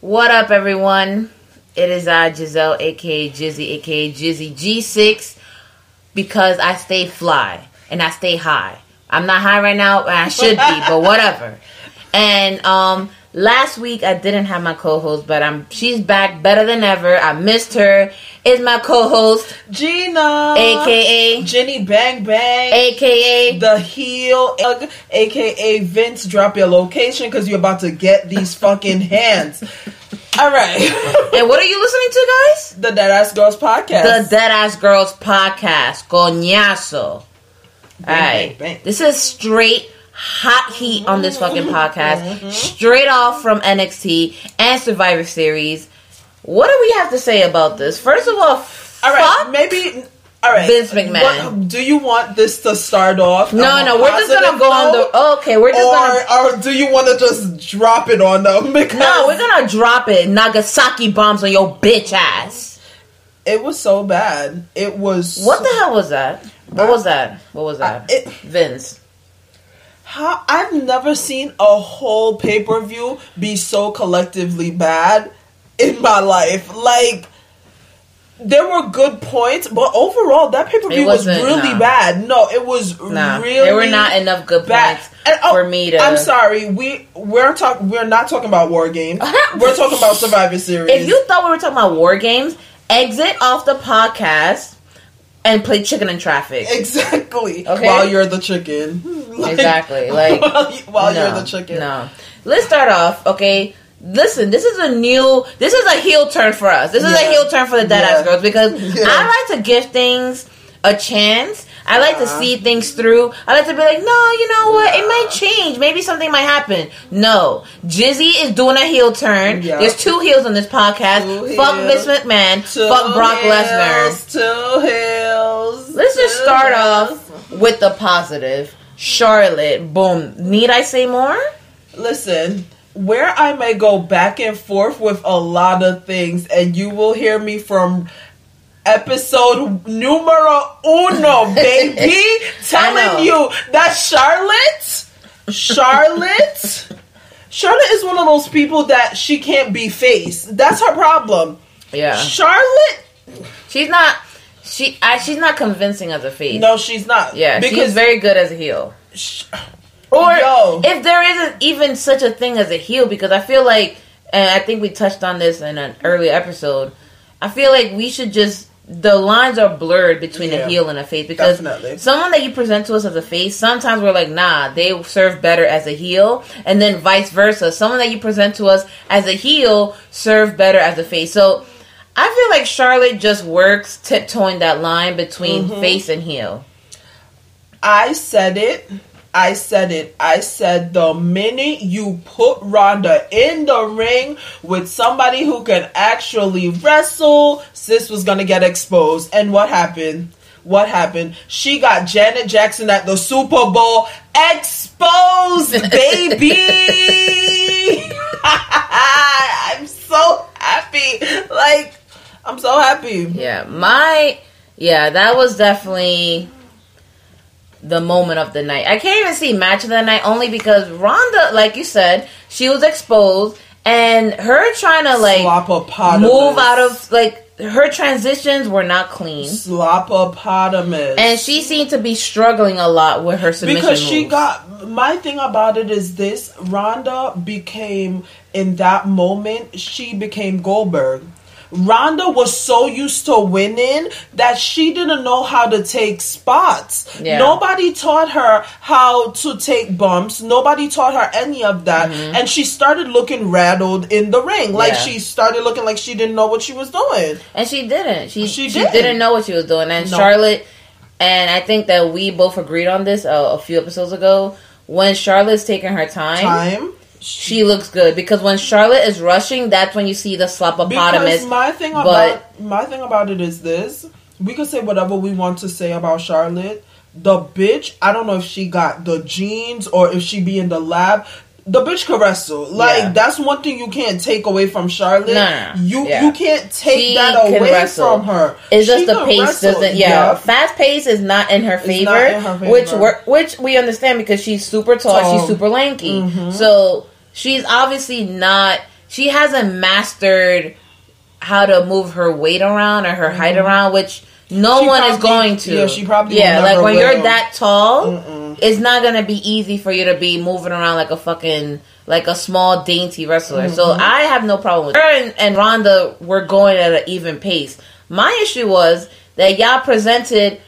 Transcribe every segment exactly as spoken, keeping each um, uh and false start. What up, everyone? It is I, Giselle, a k a. Jizzy, a k a. Jizzy G six, because I stay fly and I stay high. I'm not high right now, I should be, but whatever. And um, last week, I didn't have my co-host, but I'm she's back better than ever. I missed her. It's my co-host, Gina, a k a. Jenny Bang Bang, a k a. The Heel, a k a. Vince, drop your location because you're about to get these fucking hands. All right. And what are you listening to, guys? The Deadass Girls Podcast. The Deadass Girls Podcast. Coñazo. Bang, all right. Bang, bang. This is straight hot heat on this fucking podcast. Mm-hmm. Straight off from N X T and Survivor Series. What do we have to say about this? First of all, all fuck right, maybe... All right, Vince McMahon. What, do you want this to start off? No, um, no, we're just gonna go on the. Oh, okay, we're just or, gonna. Or do you want to just drop it on them? Because no, we're gonna drop it. Nagasaki bombs on your bitch ass. It was so bad. It was. What so the hell was that? What I, was that? What was that? I, it, Vince. How I've never seen a whole pay per view be so collectively bad in my life. Like. There were good points, but overall, that pay-per-view was really nah. bad. No, it was nah, really there were not enough good bad. points and, oh, for me to... I'm sorry, we, we're talk, we're not talking about War Games. We're talking about Survivor Series. If you thought we were talking about War Games, exit off the podcast and play Chicken in Traffic. Exactly. Okay? While you're the chicken. Like, exactly. Like While, while no, you're the chicken. No. Let's start off, okay... Listen, this is a new, this is a heel turn for us. This is yeah. a heel turn for the Deadass yeah. Girls because yeah. I like to give things a chance. I like uh, to see things through. I like to be like, no, you know what? Yeah. It might change. Maybe something might happen. No. Jizzy is doing a heel turn. Yeah. There's two heels on this podcast. Two fuck heels. Vince McMahon. Two fuck Brock Lesnar. Two heels. Let's two just start heels. off with the positive. Charlotte. Boom. Need I say more? Listen. Where I may go back and forth with a lot of things, and you will hear me from episode numero uno, baby, telling you that Charlotte, Charlotte, Charlotte is one of those people that she can't be faced. That's her problem. Yeah, Charlotte, she's not. She, I, she's not convincing as a face. No, she's not. Yeah, because she's very good as a heel. Sh- Or Yo. if there isn't even such a thing as a heel, because I feel like, and I think we touched on this in an earlier episode, I feel like we should just, the lines are blurred between yeah, a heel and a face, because definitely. someone that you present to us as a face, sometimes we're like, nah, they serve better as a heel, and then vice versa. Someone that you present to us as a heel serve better as a face. So, I feel like Charlotte just works tiptoeing that line between mm-hmm. face and heel. I said it. I said it. I said the minute you put Ronda in the ring with somebody who can actually wrestle, sis was going to get exposed. And what happened? What happened? She got Janet Jackson at the Super Bowl exposed, baby! I'm so happy. Like, I'm so happy. Yeah, my... Yeah, that was definitely... the moment of the night. I can't even see match of the night only because Ronda, like you said, she was exposed and her trying to like move out of like her transitions were not clean. Slopopotamus. And she seemed to be struggling a lot with her submission because she moves. got. My thing about it is this: Ronda became, in that moment, she became Goldberg. Ronda was so used to winning that she didn't know how to take spots. Yeah. Nobody taught her how to take bumps. Nobody taught her any of that. Mm-hmm. And she started looking rattled in the ring. Like, yeah. she started looking like she didn't know what she was doing. And she didn't. She, she, she didn't. didn't know what she was doing. And no. Charlotte, and I think that we both agreed on this uh, a few episodes ago, when Charlotte's taking her time... time? She looks good, because when Charlotte is rushing, that's when you see the slopopotamus. Because my thing about but, my thing about it is this: we can say whatever we want to say about Charlotte. The bitch, I don't know if she got the genes or if she be in the lab. The bitch could wrestle. Like, yeah. that's one thing you can't take away from Charlotte. Nah, you yeah. you can't take she that away wrestle. from her. It's she just the pace wrestle. doesn't. Yeah, yep. fast pace is not in her favor, in her favor. which we're, which we understand because she's super tall, tall. she's super lanky, mm-hmm. so she's obviously not. She hasn't mastered how to move her weight around or her mm-hmm. height around, which. No she one probably, is going to. Yeah, she probably yeah. Like, when will. you're that tall, Mm-mm. it's not gonna be easy for you to be moving around like a fucking like a small dainty wrestler. Mm-hmm. So I have no problem with her and, and Ronda were going at an even pace. My issue was that y'all presented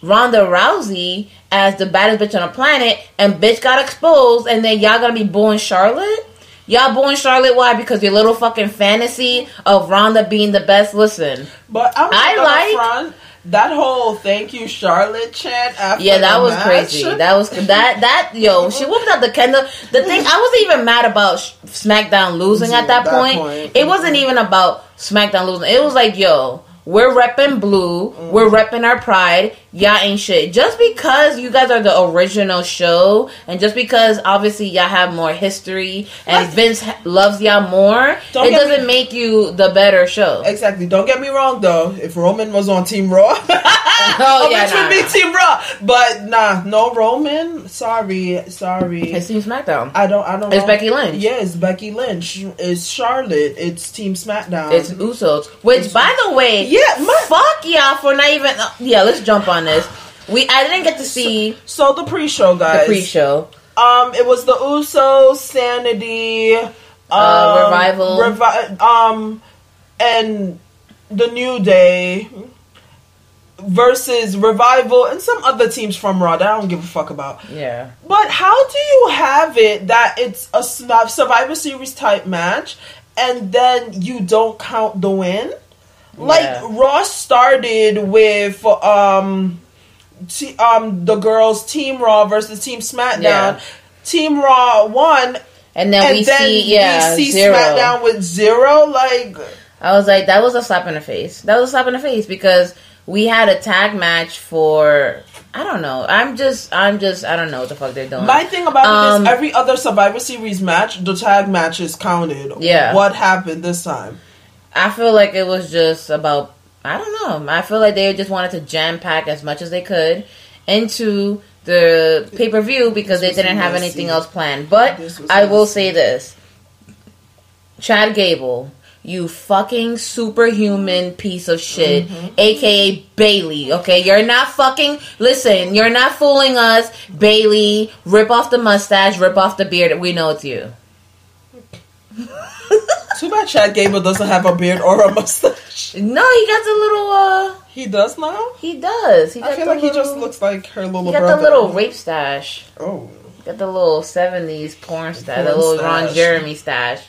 Ronda Rousey as the baddest bitch on the planet, and bitch got exposed, and then y'all gonna be booing Charlotte. Y'all booing Charlotte, why? Because your little fucking fantasy of Ronda being the best. Listen, but I'm I like. That whole "thank you, Charlotte" chant after yeah, that the was match. crazy. That was that that yo. She whooped out the Kendall. The thing I wasn't even mad about SmackDown losing at that, that point. point. It wasn't even about SmackDown losing. It was like, yo, we're repping blue. Mm-hmm. We're repping our pride. Y'all ain't shit. Just because you guys are the original show, and just because obviously y'all have more history, and like, Vince loves y'all more, it doesn't me- make you the better show. Exactly. Don't get me wrong though. If Roman was on Team Raw, oh yeah, nah. would be Team Raw. But nah, no Roman. Sorry, sorry. It's Team SmackDown. I don't. I don't. It's know. Becky Lynch. Yeah, it's Becky Lynch. It's Charlotte. It's Team SmackDown. It's Usos. Which, it's, by the way, yeah, my- fuck y'all for not even. Uh, yeah, let's jump on. This. We I didn't get to see so, so the pre-show guys. The pre-show. Um, it was the Usos, Sanity, um, uh, Revival, Revi- um, and the New Day versus Revival and some other teams from Raw that I don't give a fuck about. Yeah. But how do you have it that it's a Survivor Series type match and then you don't count the win? Like, yeah. Raw started with um, t- um, the girls, Team Raw versus Team SmackDown. Yeah. Team Raw won, and then and we then see, yeah, we see zero. SmackDown with zero. Like, I was like, that was a slap in the face. That was a slap in the face because we had a tag match for. I don't know. I'm just, I'm just, I don't know what the fuck they're doing. My thing about um, it is every other Survivor Series match, the tag match is counted. Yeah. What happened this time? I feel like it was just about, I don't know. I feel like they just wanted to jam-pack as much as they could into the pay-per-view because they didn't have anything else planned. But I will say this. Chad Gable, you fucking superhuman piece of shit, mm-hmm. a k a. Bayley, okay? You're not fucking... Listen, you're not fooling us. Bayley, rip off the mustache, rip off the beard. We know it's you. Too bad Chad Gable doesn't have a beard or a mustache. No, he got the little. Uh, he does now. He does. He got I feel like little, he just looks like her little. He got brother. the little rape stash. Oh. He got the little seventies porn stash, the little stash. Ron Jeremy stash.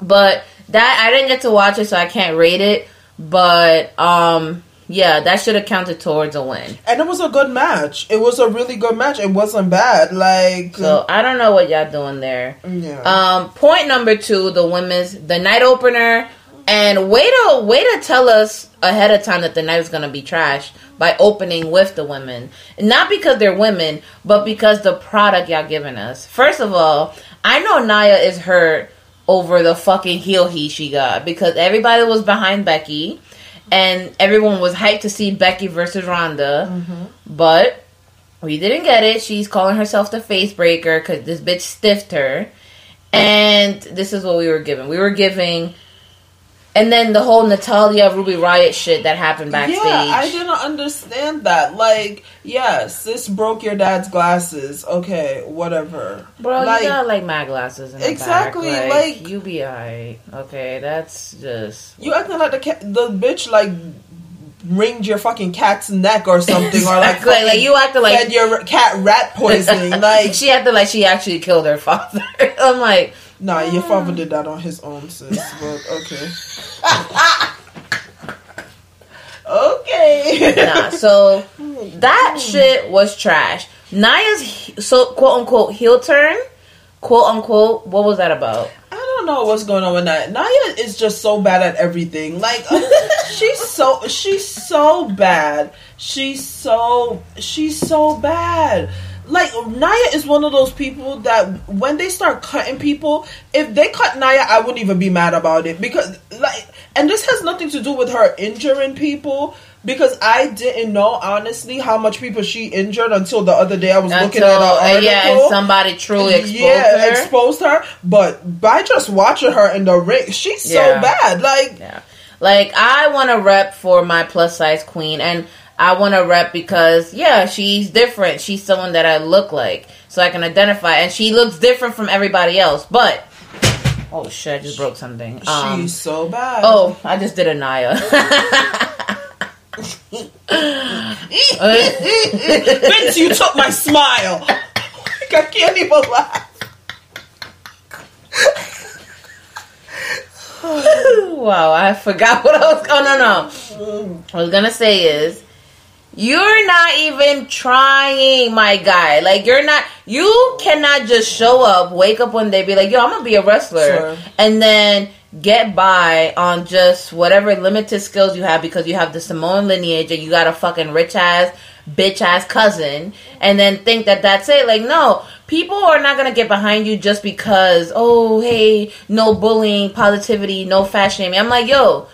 But that I didn't get to watch it, so I can't rate it. But um, yeah, that should have counted towards a win. And it was a good match. It was a really good match. It wasn't bad. Like, so I don't know what y'all doing there. Yeah. Um, point number two, the women's the night opener, and way to way to tell us ahead of time that the night is gonna be trash by opening with the women. Not because they're women, but because the product y'all giving us. First of all, I know Nia is hurt over the fucking heel heat she got because everybody was behind Becky. And everyone was hyped to see Becky versus Ronda. Mm-hmm. But we didn't get it. She's calling herself the face breaker because this bitch stiffed her. And this is what we were given. We were giving And then the whole Natalia Ruby Riott shit that happened backstage. Yeah, I didn't understand that. Like, yes, this broke your dad's glasses. Okay, whatever. Bro, like, you got like my glasses in the exactly, back. Like, like you be alright. Okay, that's just you acting like the ca- the bitch like wringed your fucking cat's neck or something, or like like, like you acting like had your cat rat poisoning. Like she acted like she actually killed her father. I'm like. Nah, yeah. Your father did that on his own, sis. But okay, okay. Nah, so that shit was trash. Nia's so quote unquote heel turn, quote unquote. What was that about? I don't know what's going on with that. Nia is just so bad at everything. Like she's so she's so bad. She's so she's so bad. Like, Nia is one of those people that when they start cutting people, if they cut Nia, I wouldn't even be mad about it. Because, like, and this has nothing to do with her injuring people. Because I didn't know, honestly, how much people she injured until the other day I was until, looking at her article. Uh, yeah, and somebody truly exposed yeah, her. Yeah, exposed her. But by just watching her in the ring, she's yeah. so bad. Like, yeah. Like, I want to rep for my plus-size queen. And I want to rep because, yeah, she's different. She's someone that I look like. So I can identify. And she looks different from everybody else. But, oh shit, I just broke something. Um, she's so bad. Oh, I just did a Nia. Vince, you took my smile. Like, I can't even laugh. Wow, I forgot what I was... Oh, no, no. What I was going to say is, you're not even trying, my guy. Like, you're not... You cannot just show up, wake up one day, be like, yo, I'm going to be a wrestler. Sure. And then get by on just whatever limited skills you have because you have the Samoan lineage and you got a fucking rich-ass, bitch-ass cousin. And then think that that's it. Like, no... People are not going to get behind you just because, oh, hey, no bullying, positivity, no fat shaming. I'm like, yo,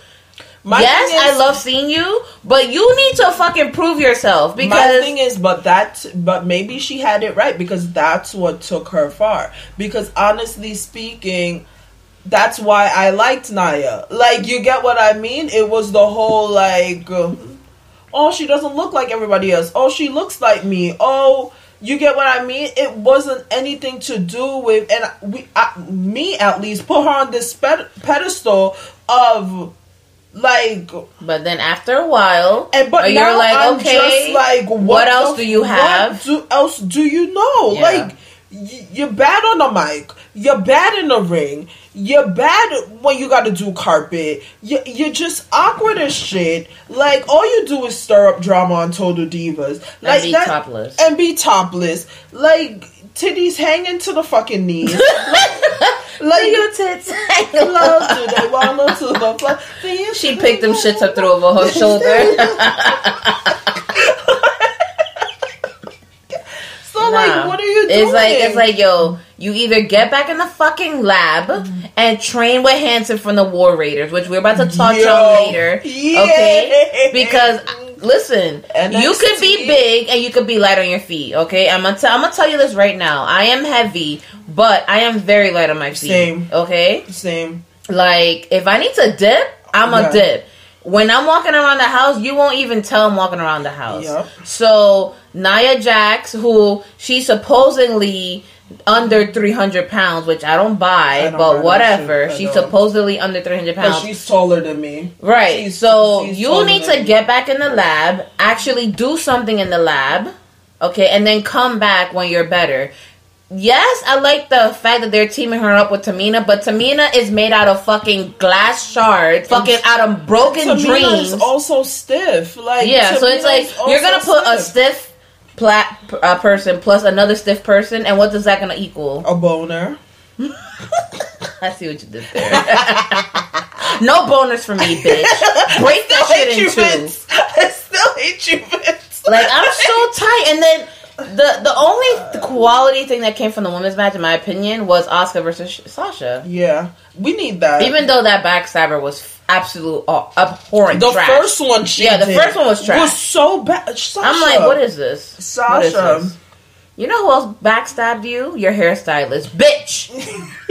my yes, is, I love seeing you, but you need to fucking prove yourself. Because my thing is, but that, but maybe she had it right because that's what took her far. Because honestly speaking, that's why I liked Nia. Like, you get what I mean? It was the whole, like, oh, she doesn't look like everybody else. Oh, she looks like me. Oh... You get what I mean? It wasn't anything to do with, and we, I, me at least, put her on this ped- pedestal of, like. But then after a while, and but now you're like, I'm okay, just like, what, what else, else do you have? What do, else do you know? Yeah. Like, y- you're bad on the mic. You're bad in the ring. You're bad when you gotta do carpet. You, you're just awkward as shit. Like, all you do is stir up drama on Total Divas. Like, and be that, topless. And be topless. Like, titties hanging to the fucking knees. Like, your tits hang low to the wallow to the floor. She picked them shits up through over her shoulder. So, nah. Like, what are you doing? It's like, it's like, yo, you either get back in the fucking lab mm-hmm. and train with Hanson from the War Raiders, which we're about to talk about later, yeah. okay? Because, listen, N X T. You could be big and you could be light on your feet, okay? I'm going to I'm gonna tell you this right now. I am heavy, but I am very light on my feet, Same. okay? Same. Like, if I need to dip, I'm going to yeah. dip. When I'm walking around the house, you won't even tell I'm walking around the house. Yep. So, Nia Jax, who she supposedly under three hundred pounds, which I don't buy, I don't but whatever. She's don't. supposedly under three hundred pounds. But she's taller than me. Right. She's, so, she's you need to get back in the lab, actually do something in the lab, okay, and then come back when you're better. Yes, I like the fact that they're teaming her up with Tamina, but Tamina is made out of fucking glass shards, fucking out of broken Tamina dreams. Is also stiff, like yeah. Tamina so it's like you're gonna put stiff. a stiff plat uh, person plus another stiff person, and what is that gonna equal? A boner. I see what you did there. No boners for me, bitch. Break that shit in two. I still hate you, bitch. Like I'm so tight, and then. The the only quality thing that came from the women's match, in my opinion, was Asuka versus Sasha. Yeah. We need that. Even though that backstabber was absolute uh, abhorrent the trash. The first one she Yeah, the did first one was trash. Was so bad. Sasha. I'm like, what is this? Sasha. What is this? You know who else backstabbed you? Your hairstylist. Bitch!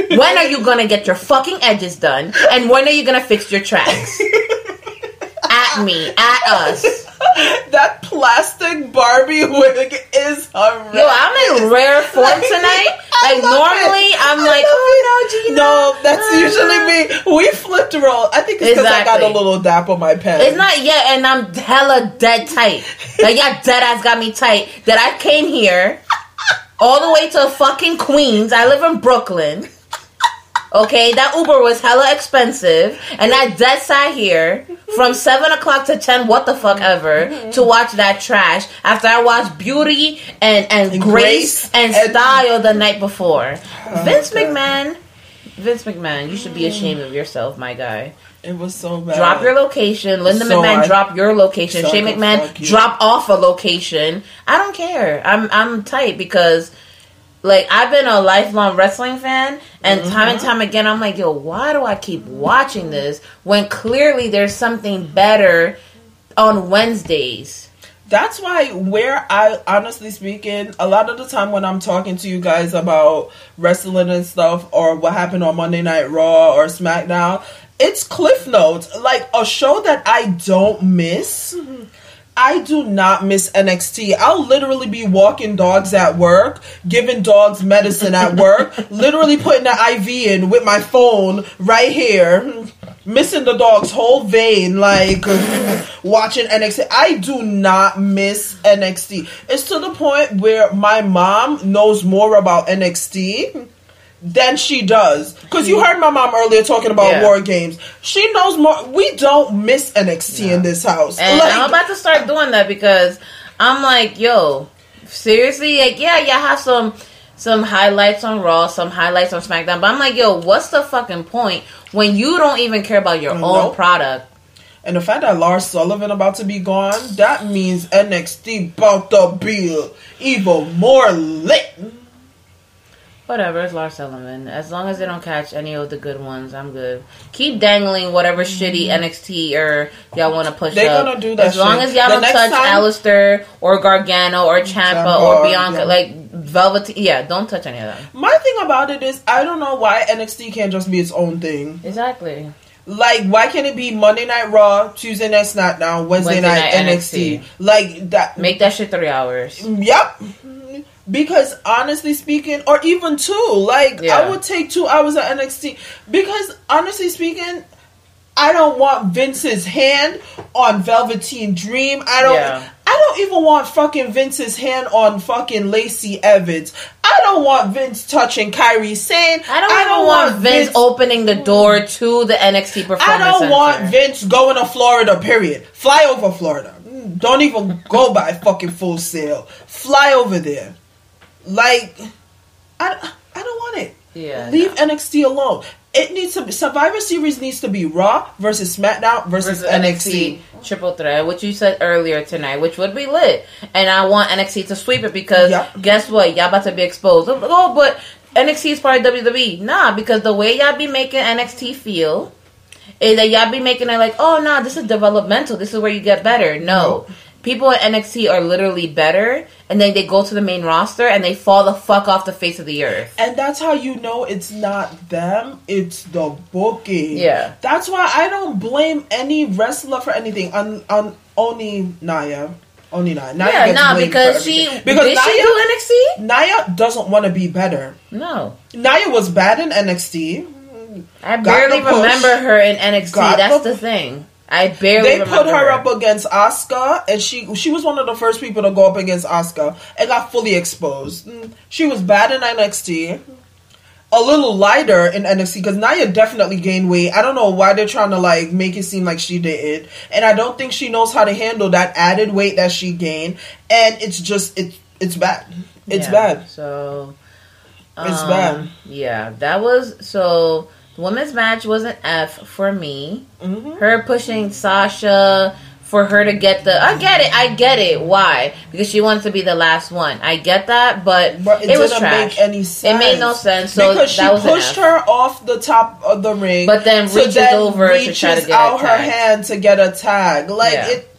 When are you going to get your fucking edges done? And when are you going to fix your tracks? At me. At us. That plastic Barbie wig is horrendous. Yo, I'm in rare form like, tonight. Like, normally, it. I'm I like, oh, no, Gina. No, that's usually me. We flipped roll. I think it's because exactly. I got a little dap on my pen. It's not yet, and I'm hella dead tight. Like, y'all dead ass got me tight that I came here all the way to fucking Queens. I live in Brooklyn. Okay, that Uber was hella expensive, and I dead sat here from seven o'clock to ten, what the fuck ever, mm-hmm. to watch that trash. After I watched Beauty and and, and Grace, Grace and Style and- the night before, oh, Vince God. McMahon, Vince McMahon, you should be ashamed of yourself, my guy. It was so bad. Drop your location. Linda so McMahon, I, drop your location. So Shane McMahon, drop off a location. I don't care. I'm I'm tight because. Like, I've been a lifelong wrestling fan, and mm-hmm. time and time again, I'm like, yo, why do I keep watching this when clearly there's something better on Wednesdays? That's why, where I, honestly speaking, a lot of the time when I'm talking to you guys about wrestling and stuff, or what happened on Monday Night Raw or SmackDown, it's Cliff Notes. Like, a show that I don't miss. Mm-hmm. I do not miss N X T. I'll literally be walking dogs at work, giving dogs medicine at work, literally putting an I V in with my phone right here, missing the dog's whole vein, like watching N X T. I do not miss N X T. It's to the point where my mom knows more about N X T than she does. Because you heard my mom earlier talking about yeah. war games. She knows more. We don't miss N X T no. in this house. And like, I'm about to start doing that because I'm like, yo, seriously? Like, yeah, yeah, I have some some highlights on Raw, some highlights on SmackDown. But I'm like, yo, what's the fucking point when you don't even care about your nope. own product? And the fact that Lars Sullivan about to be gone, that means N X T about to be even more lit. Whatever, it's Lars Sullivan. As long as they don't catch any of the good ones, I'm good. Keep dangling whatever shitty N X T or y'all want to push They're up. They're going to do that shit. As long shit. as y'all the don't touch time, Aleister or Gargano or Ciampa or Bianca, yeah. like Velveteen, yeah, don't touch any of that. My thing about it is, I don't know why N X T can't just be its own thing. Exactly. Like, why can't it be Monday Night Raw, Tuesday Night SmackDown, Wednesday, Wednesday Night, night N X T. N X T? Like, that. Make that shit three hours. Yep. Because honestly speaking, or even two, like yeah. I would take two hours of N X T. Because honestly speaking, I don't want Vince's hand on Velveteen Dream. I don't. Yeah. I don't even want fucking Vince's hand on fucking Lacey Evans. I don't want Vince touching Kairi Sane. I don't, I don't want, want Vince, Vince opening the door to the N X T performance I don't center. want Vince going to Florida, period. Fly over Florida. Don't even go by fucking Full Sail. Fly over there. Like, I, I don't want it. Yeah, Leave no. N X T alone. It needs to be, Survivor Series needs to be Raw versus SmackDown versus, versus N X T. N X T triple threat, which you said earlier tonight, which would be lit. And I want N X T to sweep it because yep. guess what? Y'all about to be exposed. Oh, but N X T is part of W W E. Nah, because the way y'all be making N X T feel is that y'all be making it like, oh, nah, this is developmental. This is where you get better. No. no. People at N X T are literally better, and then they go to the main roster, and they fall the fuck off the face of the earth. And that's how you know it's not them, it's the booking. Yeah. That's why I don't blame any wrestler for anything. On, on Only Nia. Only Nia. Nia yeah, gets nah, blamed because for everything. she... Because did Nia, she do N X T? Nia doesn't want to be better. No. Nia was bad in N X T. I barely remember push. her in N X T. Got that's the, the thing. I barely They put her, her up against Asuka, and she she was one of the first people to go up against Asuka and got fully exposed. She was bad in N X T, a little lighter in N X T, because Nia definitely gained weight. I don't know why they're trying to like make it seem like she didn't, and I don't think she knows how to handle that added weight that she gained, and it's just, it, it's bad. It's yeah, bad. So, um, it's bad. Yeah, that was, so... Women's match was an F for me. Mm-hmm. Her pushing Sasha for her to get the... I get it. I get it. Why? Because she wants to be the last one. I get that, but, but it, it was trash. Make any sense. It made no sense. So because she that was pushed her off the top of the ring. But then reaches so then over reaches to try to get out her hand to get a tag. Like yeah. it.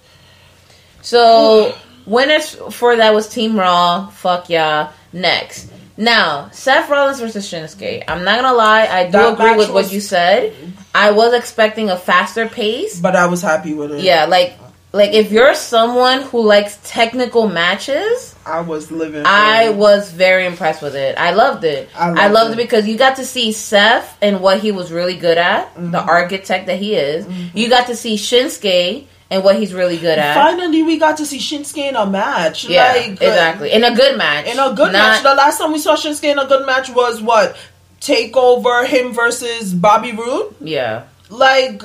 So... Winners for that was Team Raw. Fuck y'all. Next. Now, Seth Rollins versus Shinsuke. I'm not gonna lie, I do that agree with was, what you said. I was expecting a faster pace. But I was happy with it. Yeah, like like if you're someone who likes technical matches, I was living for I it. was very impressed with it. I loved it. I loved, I loved it. it because you got to see Seth and what he was really good at, mm-hmm. the architect that he is. Mm-hmm. You got to see Shinsuke and what he's really good at. Finally, we got to see Shinsuke in a match. Yeah, like, exactly. In a good match. In a good Not, match. The last time we saw Shinsuke in a good match was what? Takeover, him versus Bobby Roode? Yeah. Like,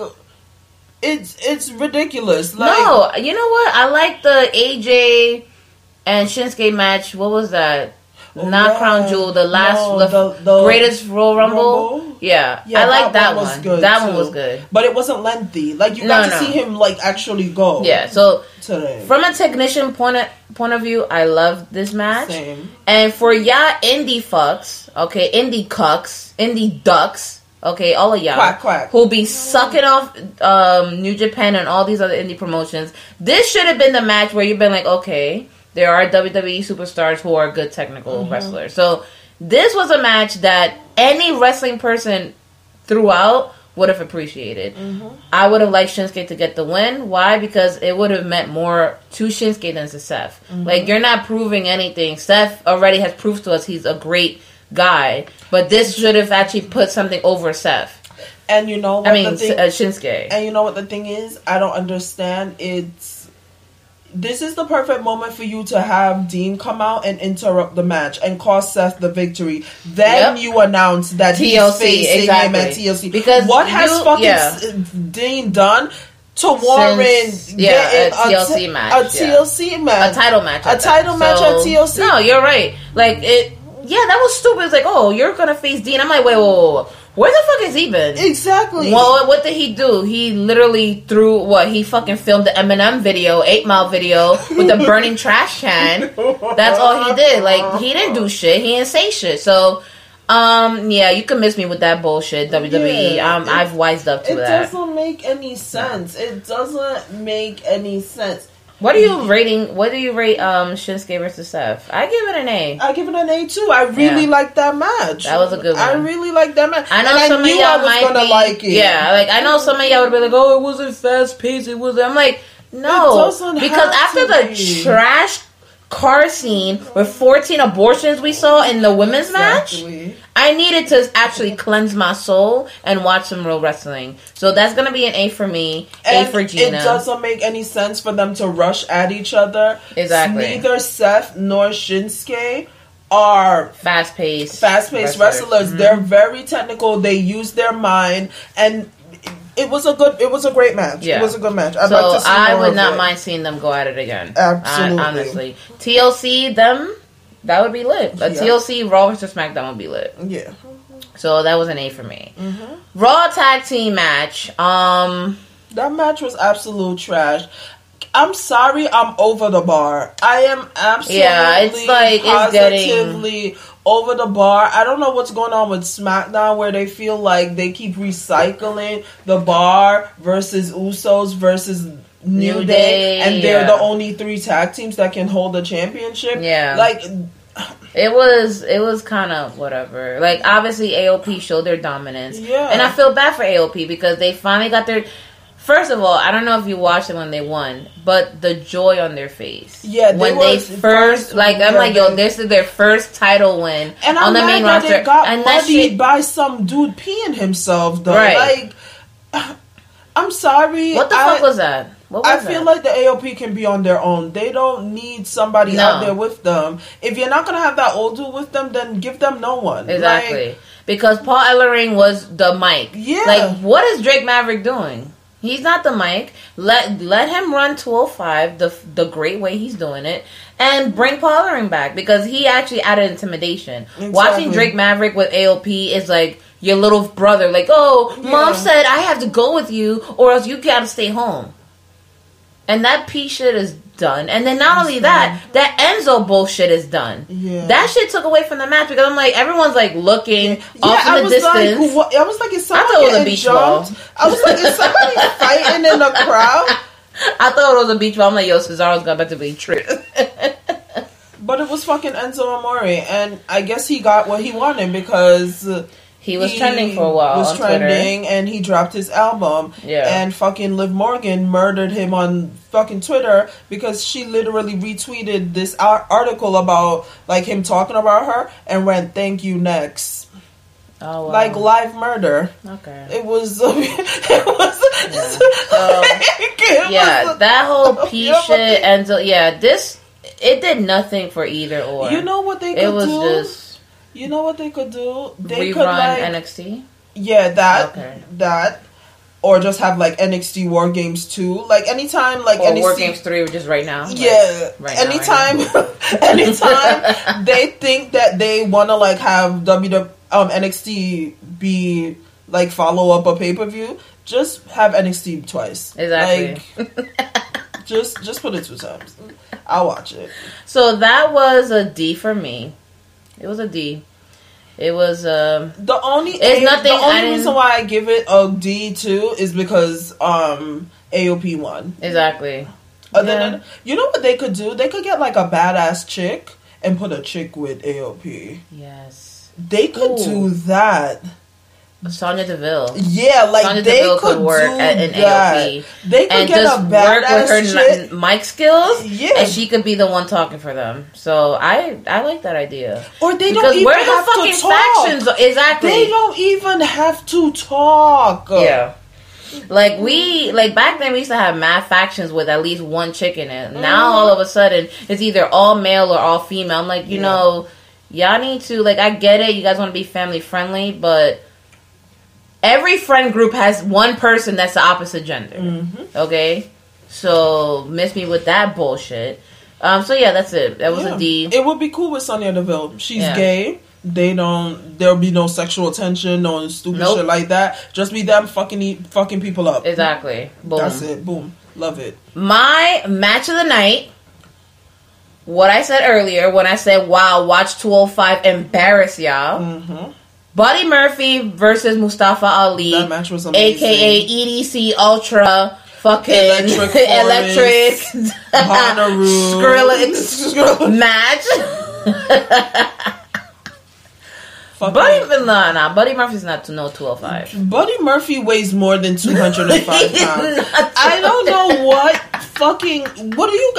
it's it's ridiculous. Like, no, you know what? I like the A J and Shinsuke match. What was that? Oh, Not yeah. Crown Jewel. The last, no, the, the greatest Royal Rumble. Rumble? Yeah. yeah, I like that, that one. one. That too. one was good, but it wasn't lengthy. Like you no, got to no. see him like actually go. Yeah. So today, from a technician point of, point of view, I love this match. Same. And for y'all indie fucks, okay, indie cucks, indie ducks, okay, all of y'all quack, quack. who'll be sucking off um, New Japan and all these other indie promotions. This should have been the match where you've been like, okay, there are W W E superstars who are good technical mm-hmm. wrestlers. So this was a match that any wrestling person throughout would have appreciated. Mm-hmm. I would have liked Shinsuke to get the win. Why? Because it would have meant more to Shinsuke than to Seth. Mm-hmm. Like, you're not proving anything. Seth already has proved to us he's a great guy. But this should have actually put something over Seth. And you know what I mean, the thing, uh, Shinsuke. And you know what the thing is? I don't understand. It's... This is the perfect moment for you to have Dean come out and interrupt the match and cost Seth the victory. Then yep. you announce that T L C, he's facing exactly. him at T L C. Because what you, has fucking yeah. S- Dean done to warrant Since, yeah, getting a TLC a t- match, a yeah. TLC match, a title match, a title that. match so, at T L C? No, you're right. Like it, yeah, that was stupid. It's like, oh, you're gonna face Dean. I'm like, wait, whoa, whoa, whoa. Where the fuck is he been? Exactly. Well, what did he do? He literally threw, what, he fucking filmed the Eminem video, eight mile video, with the burning trash can. That's all he did. Like, he didn't do shit. He didn't say shit. So, um, yeah, you can miss me with that bullshit, W W E. Yeah, um, it, I've wised up to it that. It doesn't make any sense. It doesn't make any sense. What are you rating? What do you rate um, Shinsuke versus Seth? I give it an A. I give it an A too. I really yeah. like that match. That was a good one. I really like that match. I know and some I knew of y'all I was might gonna be, like it. Yeah, like I know some of y'all would be like, "Oh, it wasn't fast paced. It wasn't." I'm like, no, because after the be. trash car scene with fourteen abortions we saw in the women's exactly. match, I needed to actually cleanse my soul and watch some real wrestling. So that's going to be an A for me, and A for Gina. It doesn't make any sense for them to rush at each other. Exactly. Neither Seth nor Shinsuke are fast-paced fast-paced wrestlers. wrestlers. Mm-hmm. They're very technical. They use their mind, and it was a good, it was a great match. Yeah. It was a good match. I'd so like to see I more would not it. mind seeing them go at it again. Absolutely. I, honestly. T L C, them... That would be lit. A yeah. T L C, Raw versus SmackDown would be lit. Yeah. So that was an A for me. Mm-hmm. Raw tag team match. Um, that match was absolute trash. I'm sorry, I'm over the bar. I am absolutely yeah, it's like, positively it's getting... over the bar. I don't know what's going on with SmackDown where they feel like they keep recycling the bar versus Usos versus... New, New Day, Day, and they're yeah. the only three tag teams that can hold the championship. Yeah, like it was, it was kind of whatever. Like obviously, A O P showed their dominance. Yeah, and I feel bad for A O P because they finally got their. First of all, I don't know if you watched it when they won, but the joy on their face. Yeah, they when they first like I'm yeah, like, yo, this is their first title win and on I'm the main roster, they got and that shit by some dude peeing himself though. Right. Like, I'm sorry. What the I, fuck was that? I feel that? like the A O P can be on their own. They don't need somebody no. out there with them. If you're not going to have that old dude with them, then give them no one. Exactly. Like, because Paul Ellering was the mic. Yeah. Like, what is Drake Maverick doing? He's not the mic. Let let him run two oh five the the great way he's doing it. And bring Paul Ellering back. Because he actually added intimidation. Exactly. Watching Drake Maverick with A O P is like... your little brother, like, oh, yeah. mom said I have to go with you, or else you gotta stay home. And that pee shit is done. And then not I'm only sorry. that, that Enzo bullshit is done. Yeah. That shit took away from the match because I'm like, everyone's like looking yeah. off yeah, in I the was distance. Like, what? I was like, is somebody I thought it was a beach ball. I was like, is somebody fighting in the crowd? I thought it was a beach ball. I'm like, yo, Cesaro's got back to be tripped. But it was fucking Enzo Amore, and I guess he got what he wanted because he was he trending for a while. Was on trending, Twitter. And he dropped his album. Yeah, and fucking Liv Morgan murdered him on fucking Twitter because she literally retweeted this article about like him talking about her and went, "Thank you, next." Oh, wow. Like live murder. Okay. It was. I mean, it was. Yeah, so, like, it yeah was, that whole P yeah, shit. And so, yeah, this it did nothing for either or. You know what they could do? It was do? Just. You know what they could do? They rerun could like N X T. Yeah, that okay. that, or just have like N X T War Games two. Like anytime, like or N X T War Games three, which is right now. Yeah. Like, right anytime, now, right now. Anytime they think that they want to like have W W E. Um, N X T be like follow up a pay per view. Just have N X T twice. Exactly. Like, just just put it two times. I'll watch it. So that was a D for me. It was a D. It was um. The only it's a, nothing. The only reason why I give it a D too is because um A O P won. Exactly. Other yeah. than you know what they could do? They could get like a badass chick and put a chick with A O P. Yes. They could Ooh. do that. Sonya Deville. Yeah, like Sonya they Deville could, could work do at an A O P. They could and get just a work with her shit. mic skills. Yeah, and she could be the one talking for them. So I, I like that idea. Or they because don't even where have the fucking to talk. Factions? Exactly. They don't even have to talk. Yeah. Like we like back then we used to have mad factions with at least one chick in it. Mm. Now all of a sudden it's either all male or all female. I'm like, you yeah. know. Y'all need to, like, I get it. You guys want to be family friendly, but every friend group has one person that's the opposite gender. Mm-hmm. Okay? So, miss me with that bullshit. Um, so, yeah, that's it. That was yeah. a D. It would be cool with Sonya Deville. She's yeah. gay. They don't, there'll be no sexual tension, no stupid nope. shit like that. Just be them fucking fucking people up. Exactly. Boom. That's it. Boom. Love it. My match of the night. What I said earlier when I said, wow, watch two oh five embarrass y'all. Mm-hmm. Buddy Murphy versus Mustafa Ali. That match was amazing. A K A E D C Ultra. Fucking Electric. Electric. Skrillex match. Buddy, nah, nah, Buddy Murphy's not to know two oh five. Buddy Murphy weighs more than two hundred five pounds. I don't know what fucking. What are you.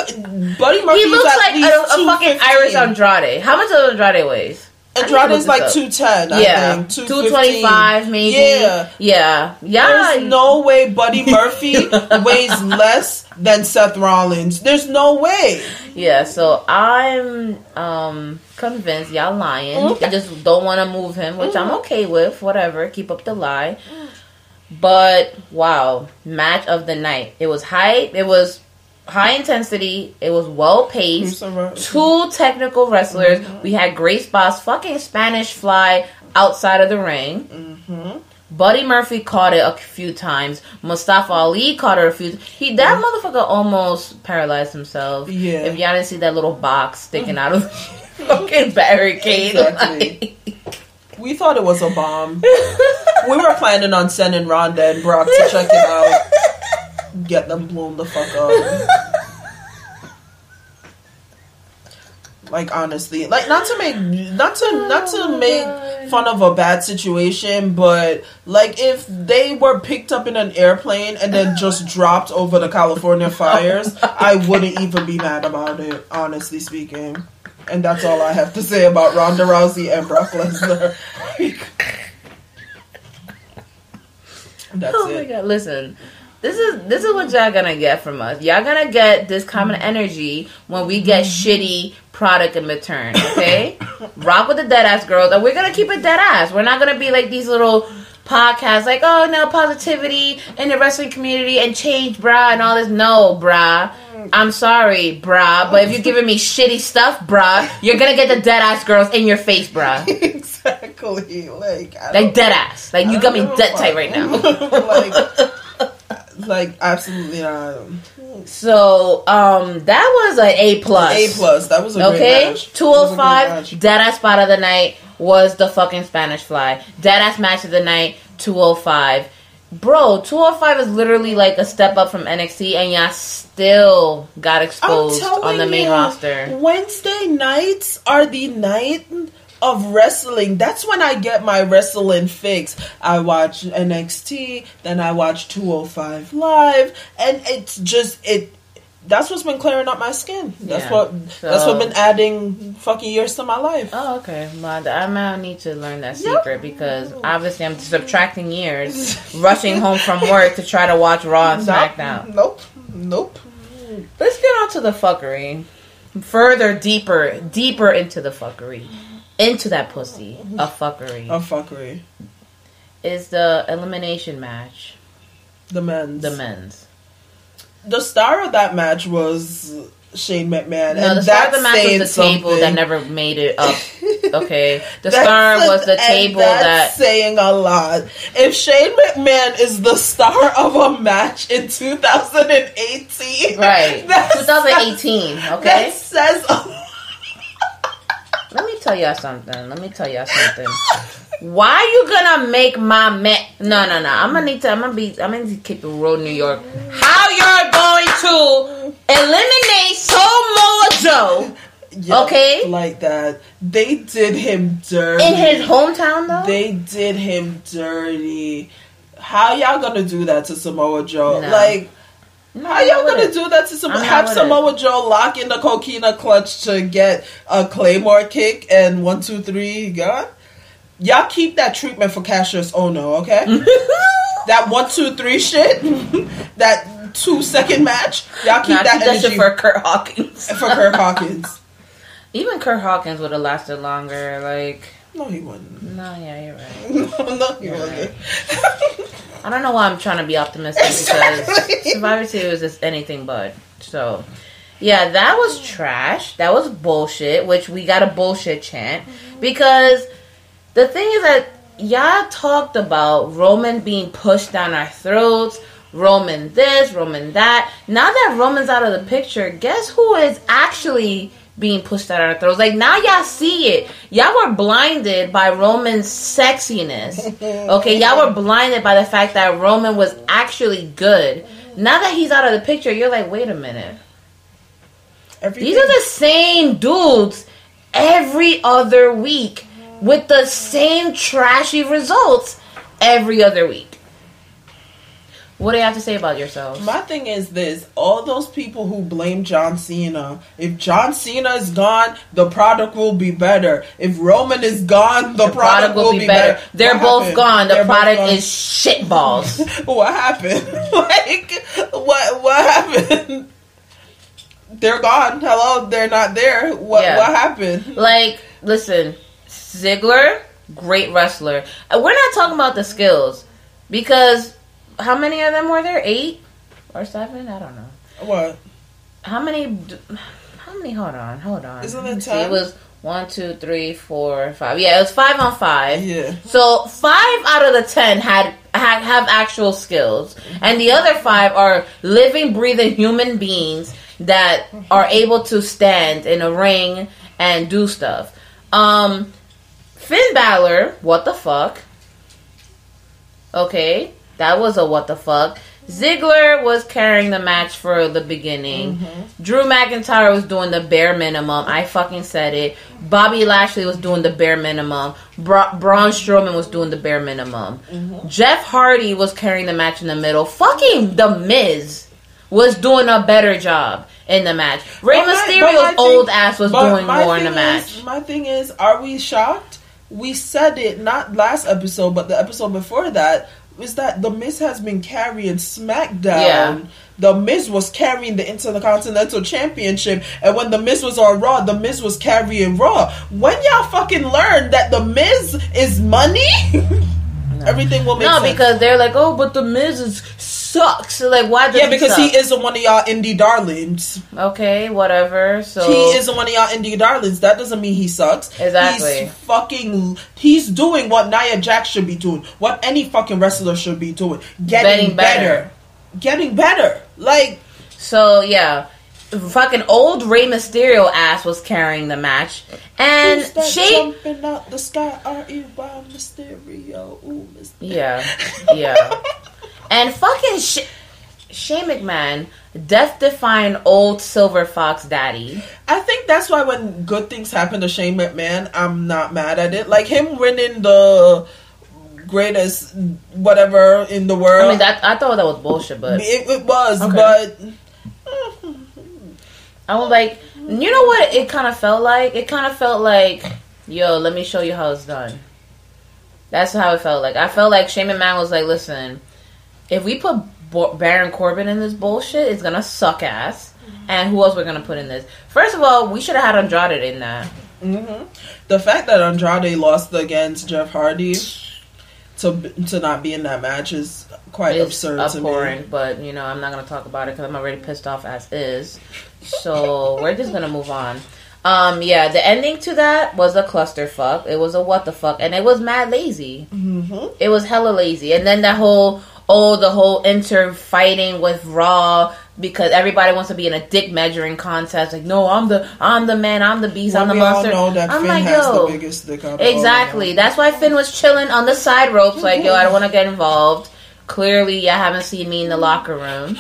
Buddy Murphy? He looks at like a, a fucking Irish Andrade. How much does Andrade weigh? Andrade's like two ten, I yeah. think. two twenty-five, maybe. Yeah. Yeah. Yeah. There's no way Buddy Murphy weighs less than Seth Rollins. There's no way. Yeah, so I'm um, convinced y'all lying. Mm-hmm. I just don't want to move him, which mm-hmm. I'm okay with. Whatever. Keep up the lie. But, wow. Match of the night. It was hype. It was... high intensity. It was well paced. Two technical wrestlers. Mm-hmm. We had great spots. Fucking Spanish Fly outside of the ring. Mm-hmm. Buddy Murphy caught it a few times. Mustafa Ali caught it a few times. He that mm-hmm. motherfucker almost paralyzed himself. Yeah. If y'all didn't see that little box sticking out of the fucking barricade. Exactly. Like. We thought it was a bomb. We were planning on sending Ronda and Brock to check it out. Get them blown the fuck up. Like honestly, like not to make not to oh not to make God. fun of a bad situation, but like if they were picked up in an airplane and then just dropped over the California fires, oh I wouldn't God. even be mad about it, honestly speaking. And that's all I have to say about Ronda Rousey and Brock Lesnar. That's oh my it. God! Listen. This is this is what y'all gonna get from us. Y'all gonna get this common energy when we get shitty product in return, okay? Rock with the Deadass Girls, and we're gonna keep it deadass. We're not gonna be like these little podcasts like, oh, no, positivity in the wrestling community and change, brah, and all this. No, brah. I'm sorry, brah, but if you're giving me shitty stuff, brah, you're gonna get the Deadass Girls in your face, brah. Exactly. Like, I like deadass. Like, you got me dead tight right now. Like... like absolutely not. So um that was an A plus. A plus. That was a okay. great match. two oh five Deadass spot of the night was the fucking Spanish Fly. Deadass match of the night two oh five. Bro, two oh five is literally like a step up from N X T, and y'all still got exposed on the main you, roster. Wednesday nights are the night of wrestling. That's when I get my wrestling fix. I watch N X T, then I watch two oh five Live, and it's just it. That's what's been clearing up my skin. That's yeah, what so. that's what been adding fucking years to my life. Oh, okay. Well, I might need to learn that secret yep. because obviously I'm subtracting years, rushing home from work to try to watch Raw and SmackDown. Nope. Nope. nope. Let's get on to the fuckery. Further, deeper, deeper into the fuckery. Into that pussy. A fuckery. A fuckery. Is the elimination match. The men's. The men's. The star of that match was Shane McMahon. No, and the star of the match was the something. table that never made it up. Okay. The star an, was the table that's that... That's saying a lot. If Shane McMahon is the star of a match in two thousand eighteen... Right. twenty eighteen, says, okay? That says a lot. Let me tell y'all something. Let me tell y'all something. Why are you gonna make my man? No, no, no. I'm gonna need to. I'm gonna be. I'm gonna need to keep the road, New York. How you're going to eliminate Samoa Joe? Yeah, okay, like that. They did him dirty in his hometown, though. They did him dirty. How y'all gonna do that to Samoa Joe? No. Like. No, how y'all gonna it. do that to some, have Samoa Joe lock in the coquina clutch to get a claymore kick and one, two, three, God? Y'all keep that treatment for Kassius Ohno, okay? That one, two, three shit, that two second match, y'all keep nah, that keep energy that shit for Curt Hawkins. For Curt Hawkins, even Curt Hawkins would have lasted longer. Like, no, he wouldn't. No, yeah, you're right. no, no, he you're wouldn't. Right. I don't know why I'm trying to be optimistic exactly. because Survivor Series is anything but. So, yeah, that was trash. That was bullshit, which we got a bullshit chant. Because the thing is that y'all talked about Roman being pushed down our throats, Roman this, Roman that. Now that Roman's out of the picture, guess who is actually being pushed down our throats? Like, now y'all see it. Y'all were blinded by Roman's sexiness. Okay, y'all were blinded by the fact that Roman was actually good. Now that he's out of the picture, you're like, wait a minute. Everything. These are the same dudes every other week with the same trashy results every other week. What do you have to say about yourself? My thing is this. All those people who blame John Cena. If John Cena is gone, the product will be better. If Roman is gone, the, the product, product will, will be, be better. better. They're what both happened? gone. The They're product gone. is shit balls. What happened? Like, what, what happened? They're gone. Hello? They're not there. What, yeah. what happened? Like, listen. Ziggler, great wrestler. We're not talking about the skills. Because... How many of them were there? Eight or seven? I don't know. What? How many? How many? Hold on, hold on. Isn't it ten? It was one, two, three, four, five. Yeah, it was five on five. Yeah. So five out of the ten had had have actual skills, and the other five are living, breathing human beings that are able to stand in a ring and do stuff. Um, Finn Balor, what the fuck? Okay. That was a what the fuck. Ziggler was carrying the match for the beginning. Mm-hmm. Drew McIntyre was doing the bare minimum. I fucking said it. Bobby Lashley was doing the bare minimum. Bra- Braun Strowman was doing the bare minimum. Mm-hmm. Jeff Hardy was carrying the match in the middle. Fucking The Miz was doing a better job in the match. Rey my, Mysterio's old thing, ass was doing more in the is, match. My thing is, are we shocked? We said it not last episode, but the episode before that. Is that The Miz has been carrying SmackDown. Yeah. The Miz was carrying the Intercontinental Championship. And when The Miz was on Raw, The Miz was carrying Raw. When y'all fucking learn that The Miz is money, no. everything will make no, sense. No, because they're like, oh, but The Miz is, sucks. So, like, why does Yeah, because he, he isn't one of y'all indie darlings. Okay, whatever. So he isn't one of y'all indie darlings. That doesn't mean he sucks. Exactly. He's fucking... He's doing what Nia Jax should be doing. What any fucking wrestler should be doing. Getting better. better. Getting better. Like... So, yeah. Fucking old Rey Mysterio ass was carrying the match. And she... jumping out the sky? Are you by Mysterio? Ooh, Mysterio. Yeah. Yeah. And fucking Sh- Shane McMahon, death-defying old Silver Fox daddy. I think that's why when good things happen to Shane McMahon, I'm not mad at it. Like him winning the greatest whatever in the world. I mean, that, I thought that was bullshit, but... It, it was, okay. but... I was like, you know what it kind of felt like? It kind of felt like, yo, let me show you how it's done. That's how it felt like. I felt like Shane McMahon was like, listen, if we put Bo- Baron Corbin in this bullshit, it's gonna suck ass. Mm-hmm. And who else we're gonna put in this? First of all, we should have had Andrade in that. Mm-hmm. The fact that Andrade lost against Jeff Hardy to to not be in that match is quite it's absurd abhorrent, to me. But, you know, I'm not gonna talk about it because I'm already pissed off as is. So we're just gonna move on. Um, yeah, the ending to that was a clusterfuck. It was a what the fuck, and it was mad lazy. Mm-hmm. It was hella lazy. And then that whole oh, the whole inter fighting with Raw because everybody wants to be in a dick measuring contest. Like, no, I'm the I'm the man, I'm the beast, well, I'm the we monster. All know that I'm Finn like, has yo, the biggest dick out of exactly. All that's why Finn was chilling on the side ropes. Like, yo, I don't want to get involved. Clearly, y'all haven't seen me in the locker room.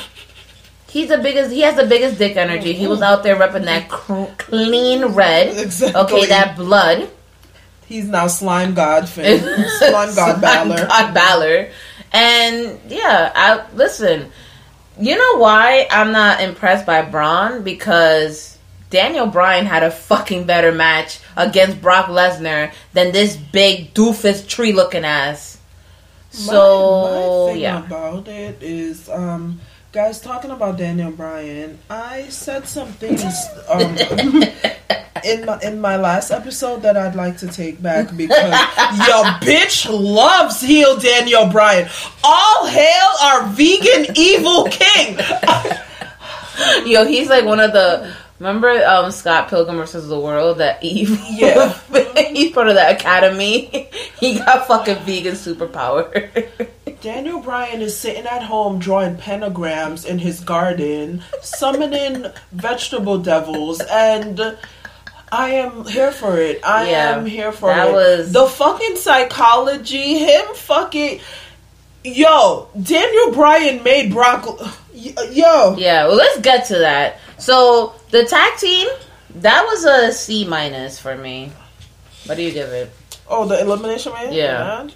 He's the biggest. He has the biggest dick energy. He was out there repping that cr- clean red. Exactly. Okay, that blood. He's now slime god Finn. Slime god Balor. God Balor. And yeah, I listen. You know why I'm not impressed by Braun? Because Daniel Bryan had a fucking better match against Brock Lesnar than this big doofus tree looking ass. So my, my thing yeah. about it is. Um, Guys, talking about Daniel Bryan, I said some things um, in my in my last episode that I'd like to take back because your bitch loves heel Daniel Bryan. All hail our vegan evil king. Yo, he's like one of the. Remember um, Scott Pilgrim versus the World? That evil. Yeah, he's part of the Academy. He got fucking vegan superpower. Daniel Bryan is sitting at home drawing pentagrams in his garden, summoning vegetable devils, and I am here for it. I yeah, am here for that it. Was... The fucking psychology, him fucking... Yo, Daniel Bryan made Brock... Yo. Yeah, well, let's get to that. So, the tag team, that was a C minus for me. What do you give it? Oh, the elimination match? Yeah. yeah.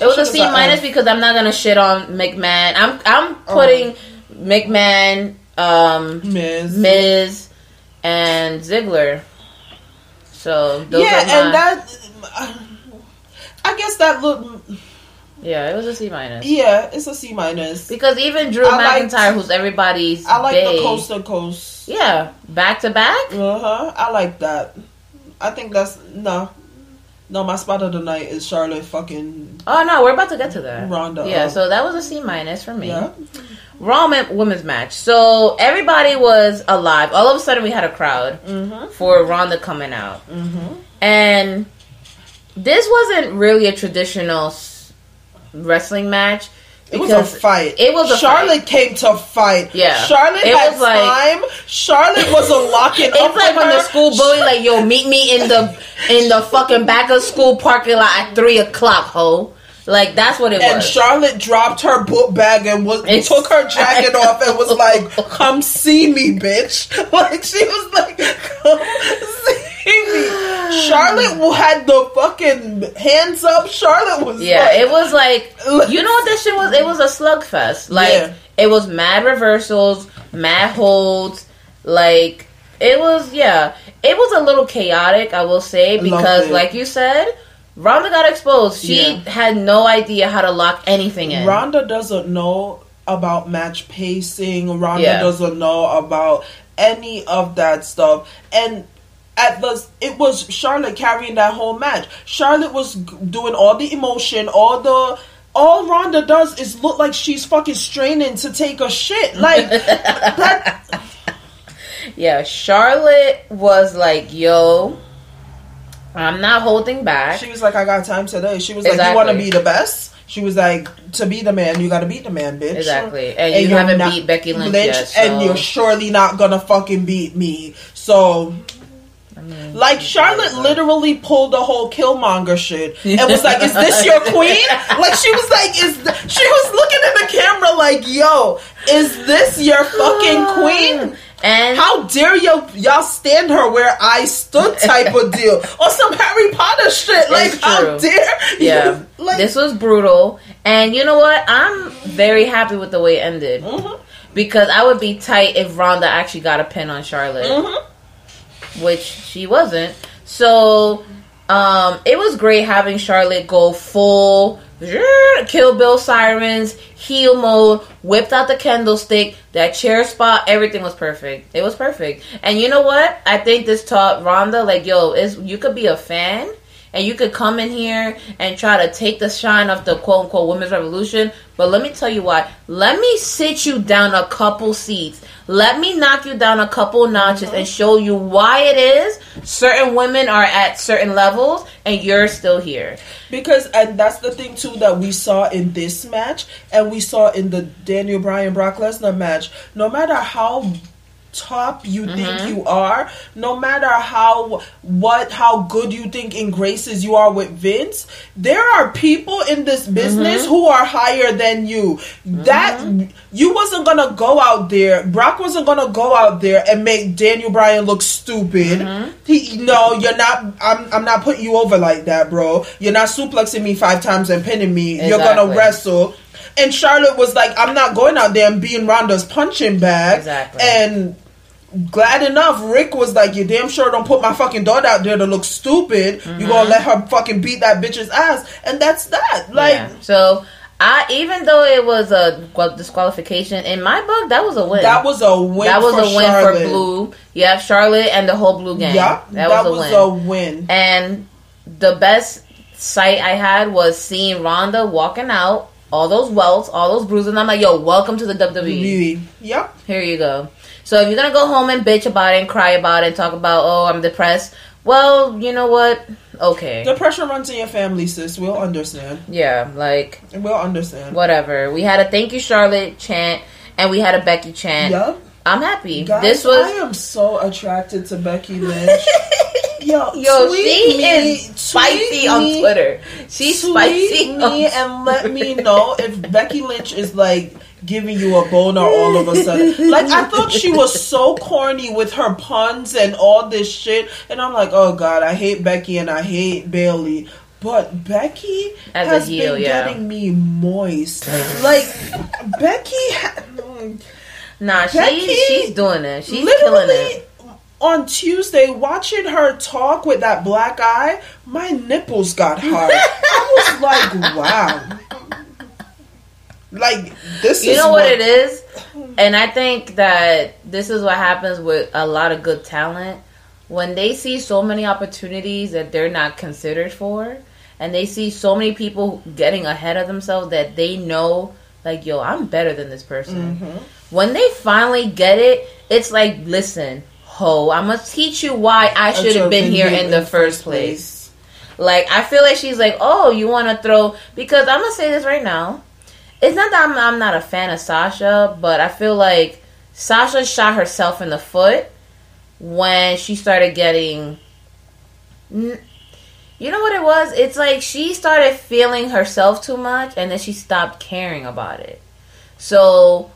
It was a C minus because I'm not gonna shit on McMahon. I'm I'm putting oh. McMahon, um, Miz. Miz, and Ziggler. So those yeah, are my... and that I guess that look. Yeah, it was a C minus. Yeah, it's a C minus because even Drew I McIntyre, liked, who's everybody's, I like bae, the coast to coast. Yeah, back to back. Uh huh. I like that. I think that's no. No, my spot of the night is Charlotte fucking... Oh, no, we're about to get to that. Ronda. Yeah, so that was a C minus for me. Yeah. Raw women's match. So, everybody was alive. All of a sudden, we had a crowd mm-hmm. for Ronda coming out. Mm-hmm. And this wasn't really a traditional wrestling match. It was a fight. It was a Charlotte fight. came to fight. Yeah. Charlotte it had was slime. Like, Charlotte was a locking up. It's like when her. the school bully like, yo, meet me in the in the fucking back of school parking lot at three o'clock, ho. Like that's what it and was. And Charlotte dropped her book bag and was it's, took her jacket off and was like, come see me, bitch. Like she was like, come see me. Charlotte had the fucking hands up. Charlotte was yeah. Like, it was like you know what that shit was. It was a slugfest. Like yeah. it was mad reversals, mad holds. Like it was yeah. It was a little chaotic, I will say, because like you said, Ronda got exposed. She yeah. had no idea how to lock anything in. Ronda doesn't know about match pacing. Ronda yeah. doesn't know about any of that stuff, and. At the, it was Charlotte carrying that whole match. Charlotte was doing all the emotion, all the... All Ronda does is look like she's fucking straining to take a shit. Like, that... Yeah, Charlotte was like, yo, I'm not holding back. She was like, I got time today. She was exactly. like, you want to be the best? She was like, to be the man, you got to beat the man, bitch. Exactly. And, and you haven't not, beat Becky Lynch, Lynch yet. So. And you're surely not going to fucking beat me. So... Like, Charlotte literally pulled the whole Killmonger shit and was like, is this your queen? Like, she was like, is th-? She was looking in the camera like, yo, is this your fucking queen? And how dare y'all, y'all stand her where I stood type of deal. Or some Harry Potter shit. Like, how dare you? Yeah. Like, this was brutal. And you know what? I'm very happy with the way it ended. Mm-hmm. Because I would be tight if Ronda actually got a pin on Charlotte. Mm-hmm. Which she wasn't. So, um, it was great having Charlotte go full Kill Bill sirens, heel mode, whipped out the kendo stick, that chair spot, everything was perfect. It was perfect. And you know what? I think this taught Ronda, like, yo, it's, you could be a fan, and you could come in here and try to take the shine of the quote-unquote women's revolution, but let me tell you why. Let me sit you down a couple seats. Let me knock you down a couple notches mm-hmm. and show you why it is certain women are at certain levels and you're still here. Because, and that's the thing too that we saw in this match and we saw in the Daniel Bryan Brock Lesnar match. No matter how top you mm-hmm. think you are, no matter how what how good you think in graces you are with Vince, there are people in this business mm-hmm. who are higher than you. Mm-hmm. That you wasn't gonna go out there, Brock wasn't gonna go out there and make Daniel Bryan look stupid. Mm-hmm. He, no, you're not. I'm I'm not putting you over like that, bro. You're not suplexing me five times and pinning me. Exactly. You're gonna wrestle. And Charlotte was like, I'm not going out there and being Ronda's punching bag. Exactly. And glad enough, Rick was like, you damn sure don't put my fucking daughter out there to look stupid. Mm-hmm. You're going to let her fucking beat that bitch's ass. And that's that. Like, yeah. So, I even though it was a disqualification, in my book, that was a win. That was a win That was for a win Charlotte. for Blue. Yeah, Charlotte and the whole Blue gang. Yeah, that, that was, a, was win. a win. And the best sight I had was seeing Ronda walking out. All those welts, all those bruises, and I'm like, yo, welcome to the W W E. Yep. Here you go. So if you're gonna go home and bitch about it and cry about it and talk about, oh, I'm depressed, well, you know what? Okay. Depression runs in your family, sis. We'll understand. Yeah, like... We'll understand. Whatever. We had a thank you, Charlotte chant, and we had a Becky chant. Yep. I'm happy. Guys, this was... I am so attracted to Becky Lynch. Yo, yo tweet she me, is spicy on Twitter. She's spicy me and let me know if Becky Lynch is like giving you a boner all of a sudden. Like, I thought she was so corny with her puns and all this shit. And I'm like, oh God, I hate Becky and I hate Bayley. But Becky As has heel, been yeah. getting me moist. Like, Becky... Ha- nah, Becky she, she's doing it. She's killing it. On Tuesday, watching her talk with that black eye, my nipples got hard. I was like, wow. Like, this you is You know what, what it is? And I think that this is what happens with a lot of good talent. When they see so many opportunities that they're not considered for, and they see so many people getting ahead of themselves that they know, like, yo, I'm better than this person. Mm-hmm. When they finally get it, it's like, listen... Ho, I'm gonna teach you why I should have been here in the first place. Like, I feel like she's like, oh, you want to throw... Because I'm gonna say this right now. It's not that I'm, I'm not a fan of Sasha, but I feel like Sasha shot herself in the foot when she started getting... You know what it was? It's like she started feeling herself too much and then she stopped caring about it. So...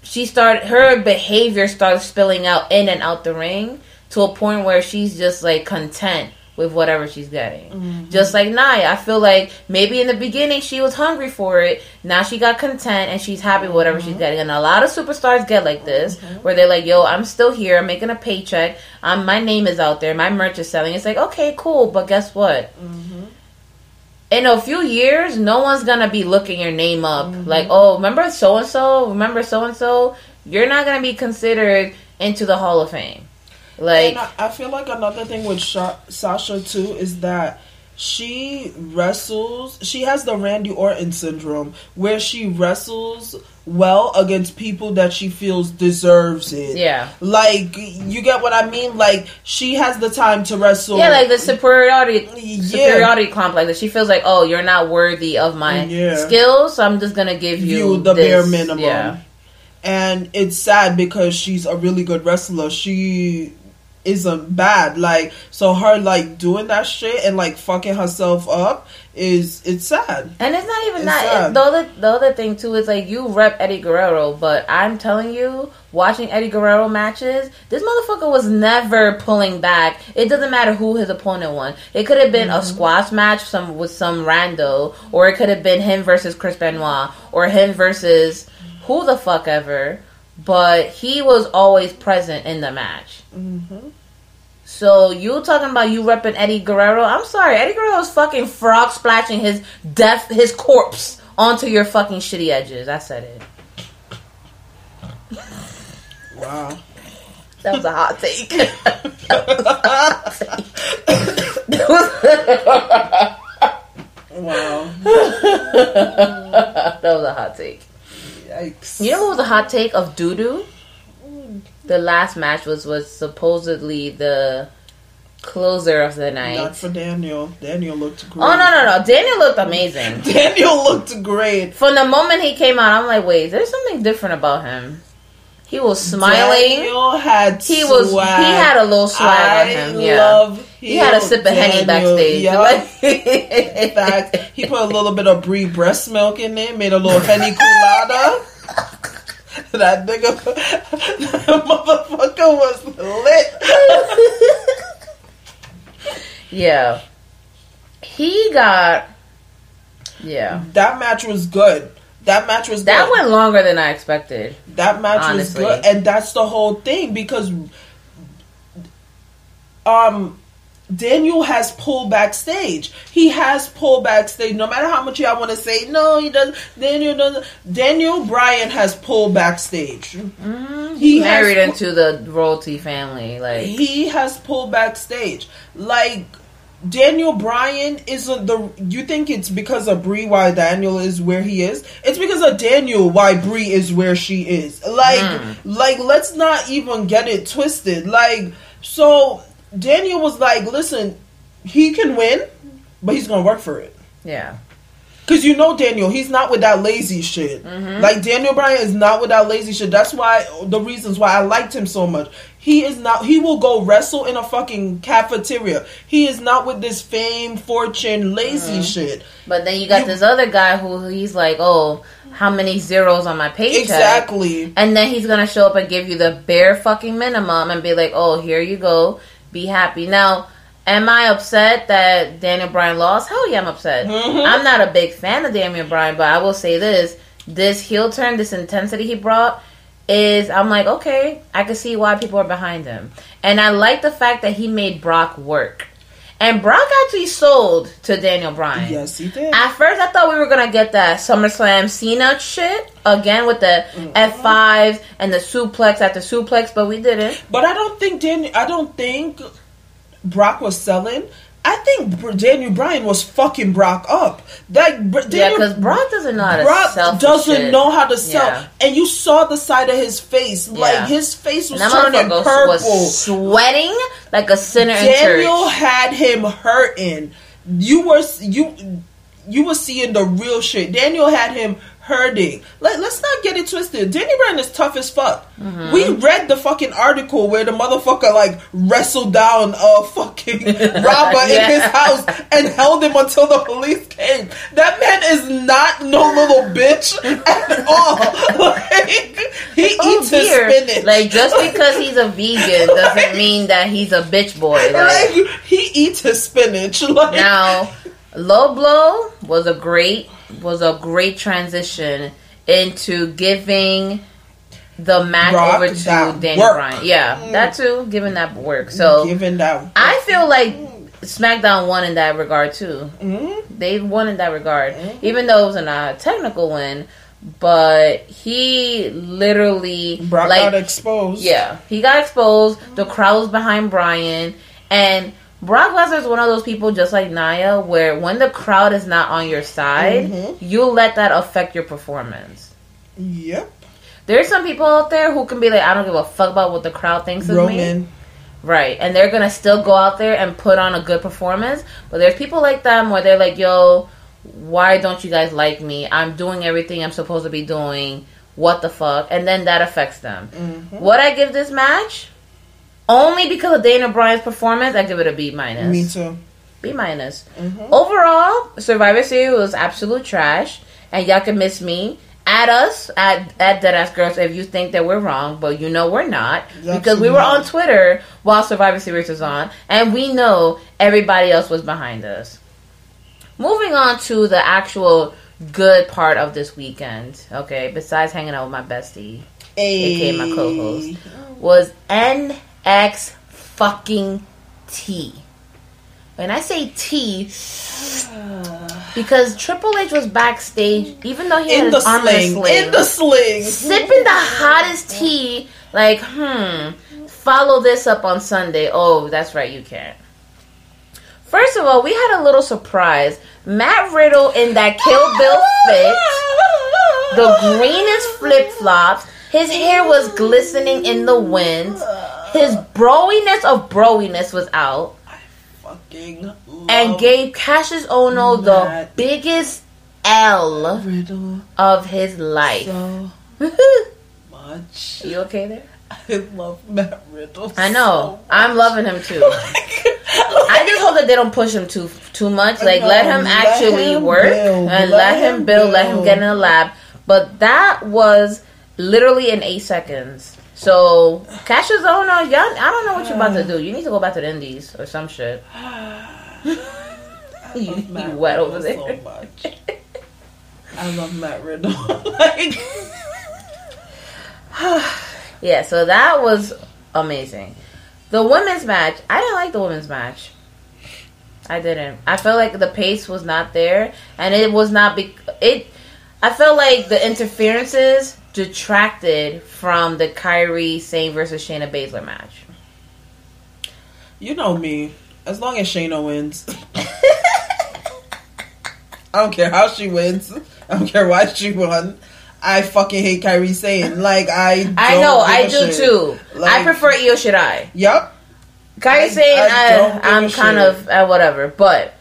She started, her behavior started spilling out in and out the ring to a point where she's just like content with whatever she's getting. Mm-hmm. Just like Nia, I feel like maybe in the beginning she was hungry for it. Now she got content and she's happy with whatever mm-hmm. she's getting. And a lot of superstars get like this mm-hmm. where they're like, yo, I'm still here. I'm making a paycheck. I'm, my name is out there. My merch is selling. It's like, okay, cool. But guess what? Mm-hmm. In a few years, no one's going to be looking your name up. Mm-hmm. Like, oh, remember so-and-so? Remember so-and-so? You're not going to be considered into the Hall of Fame. Like, and I, I feel like another thing with Sha- Sasha, too, is that she wrestles... She has the Randy Orton syndrome, where she wrestles well against people that she feels deserves it. Yeah. Like, you get what I mean? Like, she has the time to wrestle. Yeah, like the superiority yeah. superiority complex. Like, she feels like, oh, you're not worthy of my yeah. skills, so I'm just going to give you, you the this. bare minimum. Yeah. And it's sad because she's a really good wrestler. She... isn't bad. Like, so her, like, doing that shit and, like, fucking herself up is, it's sad. And it's not even it's that. It, the, other, the other thing, too, is, like, you rep Eddie Guerrero, but I'm telling you, watching Eddie Guerrero matches, this motherfucker was never pulling back. It doesn't matter who his opponent won. It could have been mm-hmm. a squash match some with some rando, or it could have been him versus Chris Benoit, or him versus who the fuck ever, but he was always present in the match. Mm-hmm. So you talking about you repping Eddie Guerrero? I'm sorry, Eddie Guerrero's fucking frog splashing his death, his corpse onto your fucking shitty edges. I said it. Wow. That was a hot take. That was a hot take. Wow. That was a hot take. Yikes. You know what was a hot take of doo-doo? The last match was, was supposedly the closer of the night. Not for Daniel. Daniel looked great. Oh, no, no, no. Daniel looked amazing. Daniel looked great. From the moment he came out, I'm like, wait, there's something different about him. He was smiling. Daniel had he was swag. He had a little swag I on him. Yeah. Love he had a sip of Daniel. Henny backstage. Yep. In fact, he put a little bit of Brie breast milk in there, made a little Henny Colada. That nigga, that motherfucker was lit. Yeah. He got. Yeah. That match was good. That match was that good. Went longer than I expected. That match honestly. was good, and that's the whole thing because, um, Daniel has pulled backstage. He has pulled backstage. No matter how much y'all want to say, no, he doesn't. Daniel doesn't. Daniel Bryan has pulled backstage. Mm-hmm. He, he married has, into the royalty family. Like he has pulled backstage. Like. Daniel Bryan isn't the... You think it's because of Brie why Daniel is where he is? It's because of Daniel why Brie is where she is. Like, mm. like let's not even get it twisted. Like, so Daniel was like, listen, he can win, but he's going to work for it. Yeah. Because you know Daniel, he's not with that lazy shit. Mm-hmm. Like, Daniel Bryan is not with that lazy shit. That's why... The reasons why I liked him so much. He is not... He will go wrestle in a fucking cafeteria. He is not with this fame, fortune, lazy mm-hmm. shit. But then you got you, this other guy who he's like, oh, how many zeros on my paycheck? Exactly. And then he's going to show up and give you the bare fucking minimum and be like, oh, here you go. Be happy. Now, am I upset that Daniel Bryan lost? Hell yeah, I'm upset. Mm-hmm. I'm not a big fan of Daniel Bryan, but I will say this. This heel turn, this intensity he brought... is I'm like, okay, I can see why people are behind him. And I like the fact that he made Brock work. And Brock actually sold to Daniel Bryan. Yes, he did. At first, I thought we were going to get that SummerSlam Cena shit again with the mm-hmm. F fives and the suplex after suplex, but we didn't. But I don't think Daniel, I don't think Brock was selling. I think Daniel Bryan was fucking Brock up. That Daniel, yeah, because Brock doesn't know how to Brock sell. Brock doesn't shit. know how to sell, yeah. And you saw the side of his face. Like yeah. his face was turning purple, was sweating like a sinner in church. Daniel had him hurting. You were you you were seeing the real shit. Daniel had him hurting. Let, let's not get it twisted. Daniel Bryan is tough as fuck. Mm-hmm. We read the fucking article where the motherfucker like wrestled down a fucking robber yeah. in his house and held him until the police came. That man is not no little bitch at all. Like, he oh, eats dear. his spinach. Like, just because he's a vegan doesn't mean that he's a bitch boy. Like, like he eats his spinach. Like, now, low blow was a great was a great transition into giving the match Rock over to Daniel work. Bryan. Yeah, mm. that too. Giving that work. So giving that work. I feel like SmackDown won in that regard too. Mm. They won in that regard. Mm. Even though it was not a technical win, but he literally... Brock like, got exposed. Yeah, he got exposed. Mm. The crowd was behind Bryan. And... Brock Lesnar is one of those people, just like Nia, where when the crowd is not on your side, mm-hmm. you let that affect your performance. Yep. There's some people out there who can be like, I don't give a fuck about what the crowd thinks of Roman. me. Roman. Right. And they're going to still go out there and put on a good performance. But there's people like them where they're like, yo, why don't you guys like me? I'm doing everything I'm supposed to be doing. What the fuck? And then that affects them. Mm-hmm. What I give this match... Only because of Dana Bryan's performance, I give it a B minus. Me too. B minus. Mm-hmm. Overall, Survivor Series was absolute trash, and y'all can miss me. At us, at, at Deadass Girls, if you think that we're wrong, but you know we're not. That's because we were on Twitter while Survivor Series was on, and we know everybody else was behind us. Moving on to the actual good part of this weekend, okay, besides hanging out with my bestie, hey. A K A my co-host, was N X fucking T. When I say T, because Triple H was backstage, even though he in had his arm in the sling, in the sling, sipping the hottest tea, like, hmm, follow this up on Sunday. Oh, that's right, you can't. First of all, we had a little surprise. Matt Riddle in that Kill Bill fit, the greenest flip-flops, his hair was glistening in the wind, his broiness of broiness was out. And gave Kassius Ohno the biggest L Riddle of his life. So much. You okay there? I love Matt Riddle. I know. So I'm loving him too. Like, I just hope that they don't push him too too much. Like, no, let him actually let him work build. and let, let him build, build. Let him get in the lab. But that was literally in eight seconds. So, Kassius Ohno, y'all, I don't know what you're about to do. You need to go back to the Indies or some shit. you you wet over there. So much. I love Matt Riddle. like. yeah, so that was amazing. The women's match, I didn't like the women's match. I didn't. I felt like the pace was not there. And it was not... Be- it. I felt like the interferences... detracted from the Kairi Sane versus Shayna Baszler match. You know me. As long as Shayna wins. I don't care how she wins. I don't care why she won. I fucking hate Kairi Sane. Like, I don't I know, I do shit. too. Like, I prefer Io Shirai. Yep. Kairi Sane, I, I, I, I'm kind shit. of, uh, whatever. But,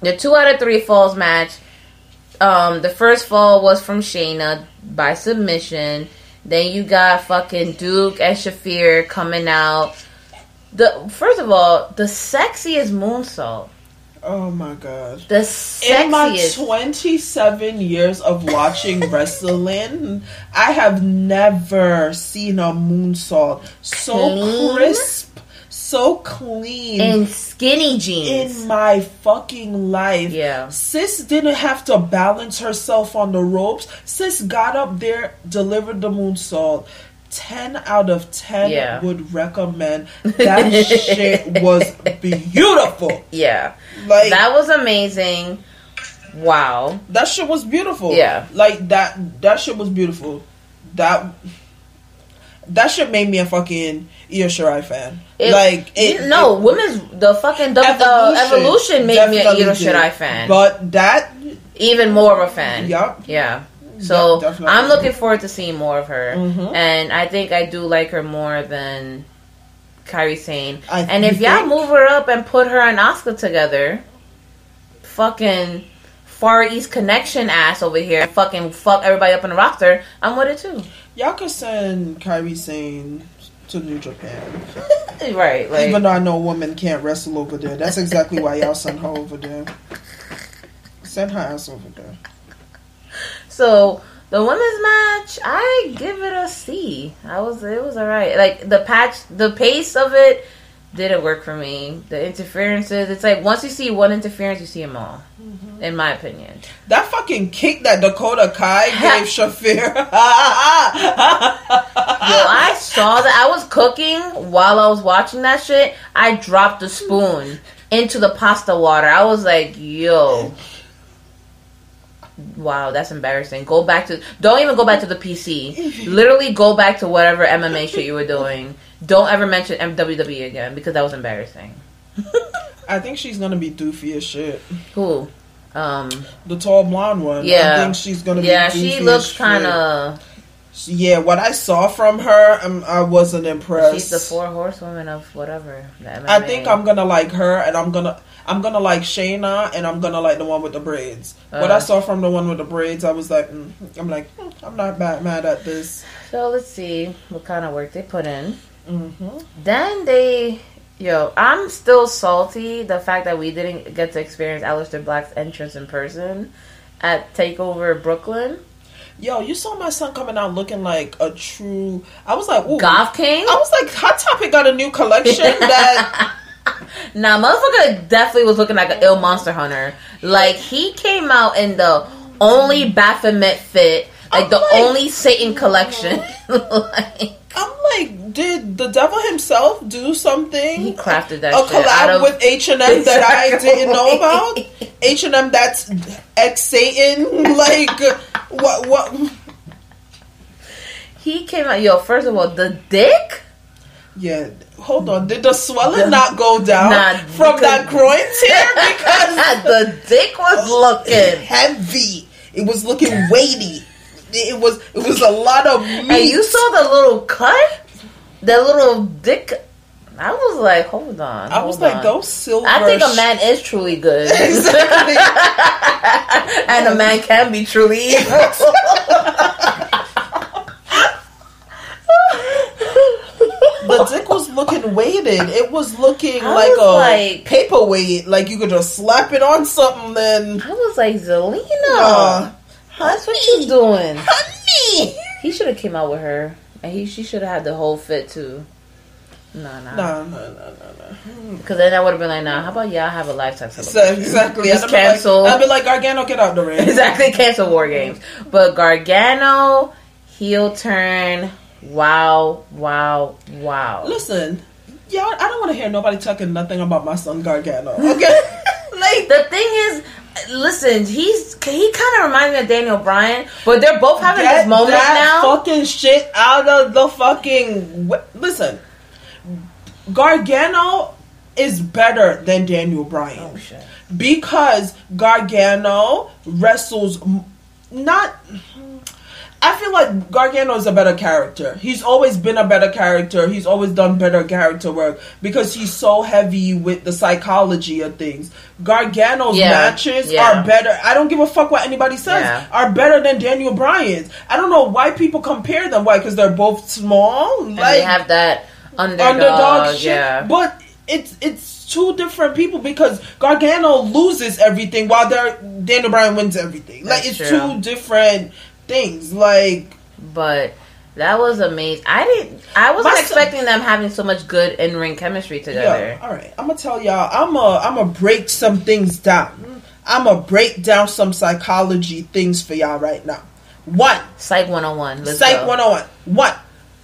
the two out of three falls match, Um, the first fall was from Shayna by submission. Then you got fucking Duke and Shafir coming out. The first of all, the sexiest moonsault. Oh my gosh. The sexiest. In my twenty-seven years of watching wrestling, I have never seen a moonsault so clean. crisp, so clean. And skinny jeans in my fucking life. Yeah, sis didn't have to balance herself on the ropes. Sis got up there, delivered the moonsault. ten out of ten yeah. would recommend. That shit was beautiful. Yeah, like that was amazing. Wow, that shit was beautiful. Yeah, like that. That shit was beautiful. That. That shit made me a fucking Io Shirai fan. It, like it, no, it, women's the fucking the evolution, evolution made me an Io Shirai fan. But that even more of a fan. Yep. Yeah. So yep, I'm looking forward to seeing more of her, mm-hmm. and I think I do like her more than Kairi Sane. I and if y'all move her up and put her and Asuka together, fucking Far East Connection ass over here, and fucking fuck everybody up in the roster, I'm with it too. Y'all could send Kairi Sane to New Japan. Right. Like, even though I know women can't wrestle over there. That's exactly why y'all send her over there. Send her ass over there. So, the women's match, I give it a C. I was, it was alright. Like, the patch, the pace of it didn't work for me. The interferences, it's like once you see one interference, you see them all. Mm-hmm. In my opinion. That fucking kick that Dakota Kai gave Shafir. Yo, I saw that. I was cooking while I was watching that shit. I dropped the spoon into the pasta water. I was like, yo. Wow, that's embarrassing. Go back to... Don't even go back to the P C. Literally go back to whatever M M A shit you were doing. Don't ever mention W W E again because that was embarrassing. I think she's gonna be doofy as shit. Who? Um, the tall blonde one. Yeah. I think she's gonna be yeah, doofy. Yeah, she looks kind of... Yeah, what I saw from her, I'm, I wasn't impressed. She's the four horsewomen of whatever. I think I'm gonna like her, and I'm gonna... I'm gonna like Shayna, and I'm gonna like the one with the braids. Uh, what I saw from the one with the braids, I was like, mm. I'm like, mm, I'm not bad, mad at this. So let's see what kind of work they put in. Mm-hmm. Then they... Yo, I'm still salty the fact that we didn't get to experience Aleister Black's entrance in person at TakeOver Brooklyn. Yo, you saw my son coming out looking like a true... I was like, ooh. Goth King? I was like, Hot Topic got a new collection that... Nah, motherfucker definitely was looking like an ill monster hunter. Like, he came out in the only Baphomet fit. Like, I'm the like, only Satan collection. Like, I'm like, did the devil himself do something? He crafted that a shit. A collab of, with H and M that I didn't know about? H and M that's ex-Satan? Like, what? What? He came out, yo, first of all, the dick? Yeah, hold on. Did the swelling the, not go down nah, from that groin tear? Because the dick was looking heavy. It was looking weighty. It was it was a lot of meat. And you saw the little cut? The little dick. I was like, hold on. Hold I was on. Like, those silver... I think a man is truly good. Exactly. And a man can be truly evil. The dick was looking weighted. It was looking I like was a like, paperweight. Like, you could just slap it on something and... I was like, Zelina. Uh, That's what you doing. Honey. He should have came out with her. And he she should have had the whole fit too. No, no. No, no, no, no, because then I would have been like, nah, how about y'all have a lifetime celebration? Exactly. Just I'd cancel. Like, I'd be like, Gargano, get out the ring. Exactly. Cancel War Games. But Gargano, heel turn. Wow, wow, wow. Listen, y'all, I don't want to hear nobody talking nothing about my son Gargano. Okay? Like, the thing is... Listen, he's he kind of reminds me of Daniel Bryan, but they're both having Get this moment that now. Fucking shit out of the fucking. Wh- Listen, Gargano is better than Daniel Bryan oh, shit. because Gargano wrestles not. I feel like Gargano is a better character. He's always been a better character. He's always done better character work because he's so heavy with the psychology of things. Gargano's yeah, matches yeah. are better. I don't give a fuck what anybody says. Yeah. Are better than Daniel Bryan's. I don't know why people compare them. Why? Because they're both small. And like, they have that underdog, underdog shit. Yeah. But it's it's two different people because Gargano loses everything while they're, Daniel Bryan wins everything. That's like it's true. Two different. Things like, but that was amazing. I didn't. I wasn't expecting son, them having so much good in ring chemistry together. Yeah, all right, I'm gonna tell y'all. I'm a. I'm gonna break some things down. I'm gonna break down some psychology things for y'all right now. One, psych one oh one. Let's psych go. one oh one. One,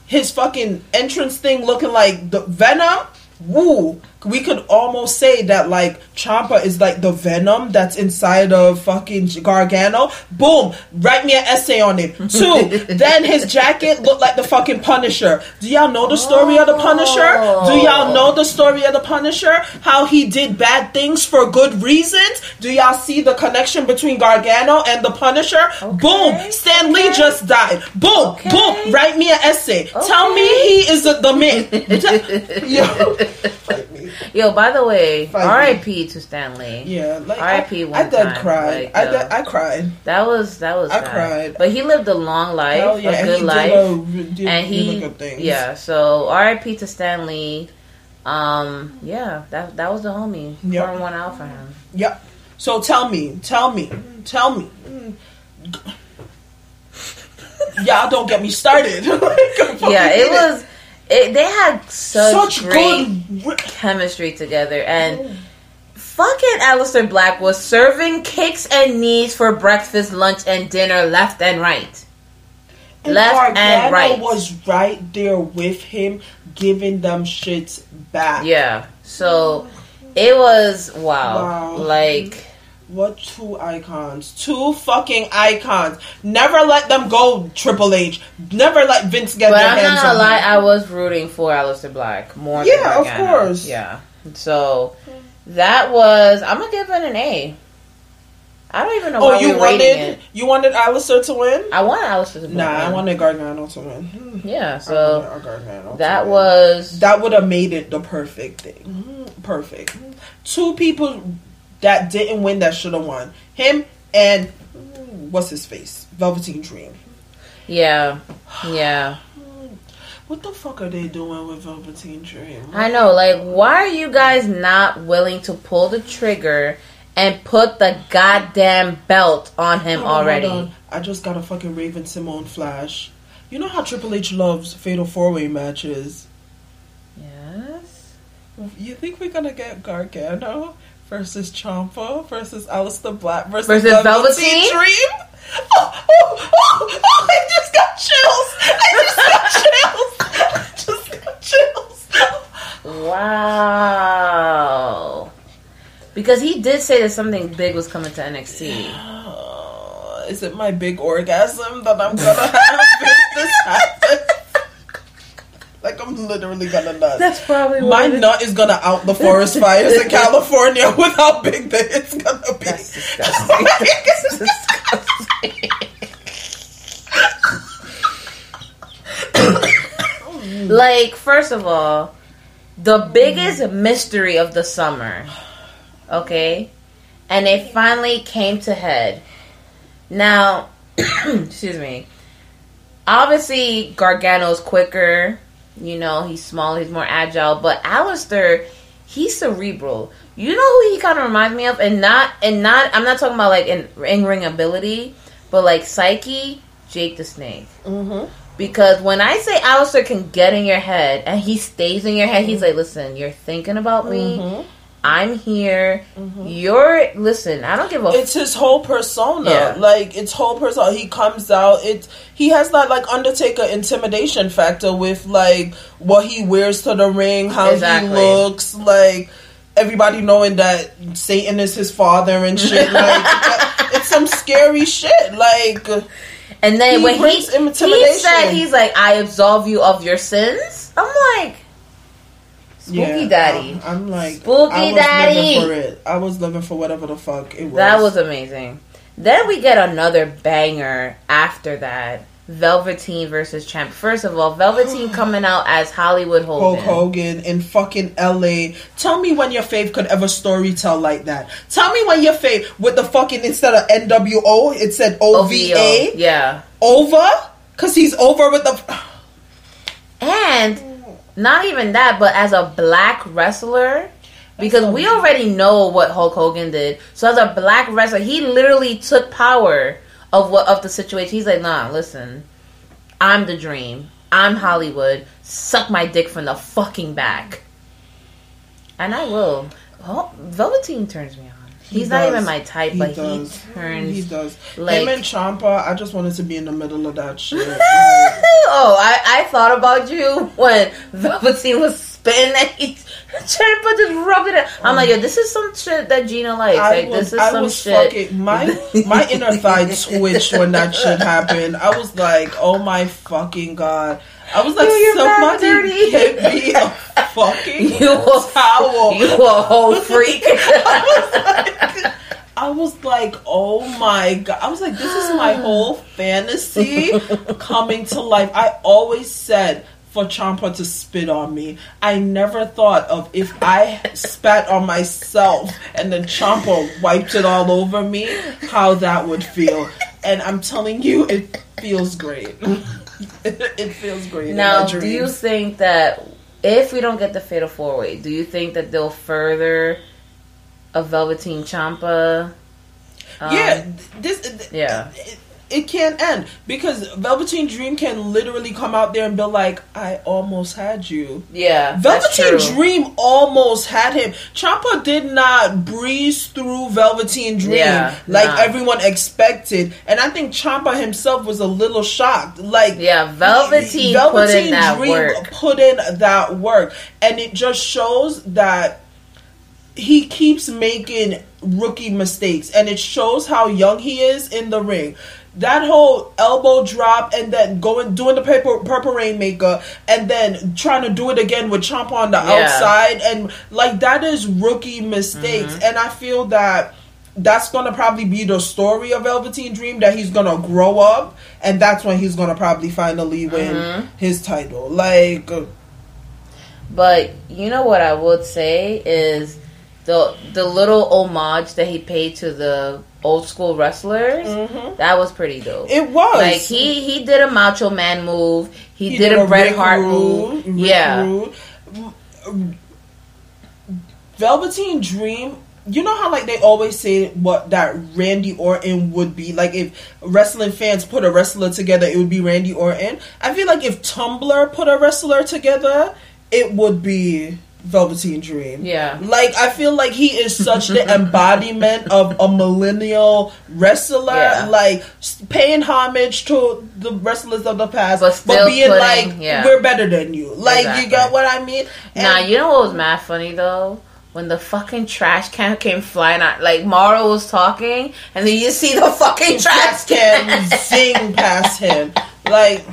his fucking entrance thing looking like the Venom. Woo. We could almost say that like Ciampa is like the venom that's inside of fucking Gargano. Boom. Write me an essay on him. Two. Then his jacket looked like the fucking Punisher. Do y'all know the story oh. of the Punisher? Do y'all know the story of the Punisher? How he did bad things for good reasons? Do y'all see the connection between Gargano and the Punisher? Okay. Boom. Stan Lee okay. just died. Boom. Okay. Boom. Write me an essay. Okay. Tell me he is the man. Yo. Yo, by the way, R I P to Stan Lee. Yeah, like R I P one I, I did time. Cry. Like, I did, I cried. That was that was. I sad. Cried. But he lived a long life, Hell yeah. a good and life, did a, did, and he did yeah. So R I P to Stan Lee. Um, yeah, that that was the homie. Yep. Pouring one out for him. Yep. So tell me, tell me, tell me. Y'all don't get me started. Like, yeah, it was. It, they had such, such great good chemistry together, and oh. fucking Aleister Black was serving kicks and knees for breakfast, lunch, and dinner, left and right. And left Gargano and right was right there with him, giving them shits back. Yeah, so it was wow, wow. like. What two icons? Two fucking icons. Never let them go, Triple H. Never let Vince get but their I'm hands on But I'm not gonna lie, I was rooting for Aleister Black more yeah, than Yeah, of course. Yeah. So, that was... I'm gonna give it an A. I don't even know oh, why you we were wanted, rating it. You wanted Aleister to win? I wanted Aleister to win. Nah, I wanted Gargano to win. Yeah, so... I wanted Gargano that to was... Win. That would have made it the perfect thing. Perfect. Two people... That didn't win. That should have won. Him and what's his face? Velveteen Dream. Yeah, yeah. What the fuck are they doing with Velveteen Dream? I know, like, why are you guys not willing to pull the trigger and put the goddamn belt on him oh, already? Hold on. I just got a fucking Raven Simone flash. You know how Triple H loves Fatal Four-Way matches? Yes? You think we're gonna get Gargano versus Ciampa versus Aleister Black versus, versus Velveteen Dream? Oh, oh, oh, oh, I just got chills. I just got chills. I just got chills. Wow. Because he did say that something big was coming to N X T. Uh, is it my big orgasm that I'm going to have if this happens? Like, I'm literally gonna nut. That's probably what my it nut is. is gonna out the forest fires in California with how big that it's gonna be. That's disgusting. That's disgusting. Like, first of all, the biggest mystery of the summer, okay, and it finally came to head. Now, excuse me. Obviously, Gargano's quicker. You know, he's smaller, he's more agile. But Aleister, he's cerebral. You know who he kind of reminds me of? And not, and not, I'm not talking about like in, in ring ability, but like psyche, Jake the Snake. Mm-hmm. Because when I say Aleister can get in your head and he stays in your head, he's like, listen, you're thinking about me. Mm-hmm. I'm here. Mm-hmm. You're listen. I don't give a. It's f- his whole persona. Yeah. Like it's whole persona. He comes out. It. He has that like Undertaker intimidation factor with like what he wears to the ring, how exactly. he looks, like everybody knowing that Satan is his father and shit. Like it's, it's some scary shit. Like. And then he when he he said he's like, I absolve you of your sins. I'm like. Spooky yeah, Daddy. Um, I'm like, Spooky I was Daddy. Living for it. I was living for whatever the fuck it was. That was amazing. Then we get another banger after that. Velveteen versus Champ. First of all, Velveteen coming out as Hollywood Hogan. Hulk Hogan in fucking L A. Tell me when your fave could ever storytell like that. Tell me when your fave, with the fucking, instead of N W O, it said O V A. O V O. Yeah. Over? Because he's over with the... And... Not even that, but as a black wrestler, because we already know what Hulk Hogan did. So as a black wrestler, he literally took power of what of the situation. He's like, nah, listen, I'm the Dream. I'm Hollywood. Suck my dick from the fucking back. And I will. Oh, Velveteen turns me on. He's he not does. even my type, he but does. he turns... He does. Like, him and Ciampa, I just wanted to be in the middle of that shit. Like, oh, I, I thought about you when Velveteen was spinning and he, Ciampa just rubbed it out. I'm um, like, yo, this is some shit that Gina likes. I like, was, this is I some was shit. Fucking, my, my inner thigh twitched when that shit happened. I was like, oh my fucking God. I was like, yo, somebody give me a fucking you a, towel. You a whole freak. I was like, I was like, oh my God. I was like, this is my whole fantasy coming to life. I always said for Ciampa to spit on me. I never thought of if I spat on myself and then Ciampa wiped it all over me, how that would feel. And I'm telling you, it feels great. It feels great. Now, do you think that if we don't get the Fatal Four Way, do you think that they'll further a Velveteen Ciampa? Um, yeah, this. Yeah, it, it can't end because Velveteen Dream can literally come out there and be like, "I almost had you." Yeah, Velveteen Dream almost had him. Ciampa did not breeze through Velveteen Dream yeah, like nah. everyone expected, and I think Ciampa himself was a little shocked. Like, yeah, Velveteen, Velveteen put in that Dream work. put in that work, and it just shows that he keeps making rookie mistakes, and it shows how young he is in the ring. That whole elbow drop and then going doing the paper, Purple Rainmaker and then trying to do it again with Ciampa on the yeah. outside. And, like, that is rookie mistakes. Mm-hmm. And I feel that that's going to probably be the story of Velveteen Dream, that he's going to grow up. And that's when he's going to probably finally win mm-hmm. his title. Like... But, you know what I would say is... the the little homage that he paid to the old school wrestlers, mm-hmm. that was pretty dope. It was. Like, he, he did a Macho Man move. He, he did, did a Bret Hart move. Rick yeah. Rude. Velveteen Dream, you know how, like, they always say what that Randy Orton would be? Like, if wrestling fans put a wrestler together, it would be Randy Orton. I feel like if Tumblr put a wrestler together, it would be Velveteen Dream. Yeah. Like, I feel like he is such the embodiment of a millennial wrestler. Yeah. Like, paying homage to the wrestlers of the past, but, still but being putting, like, yeah. we're better than you. Like, exactly. You got what I mean? And nah, you know what was mad funny, though? When the fucking trash can came flying out. Like, Mauro was talking, and then you see the fucking trash can zing past him. Like,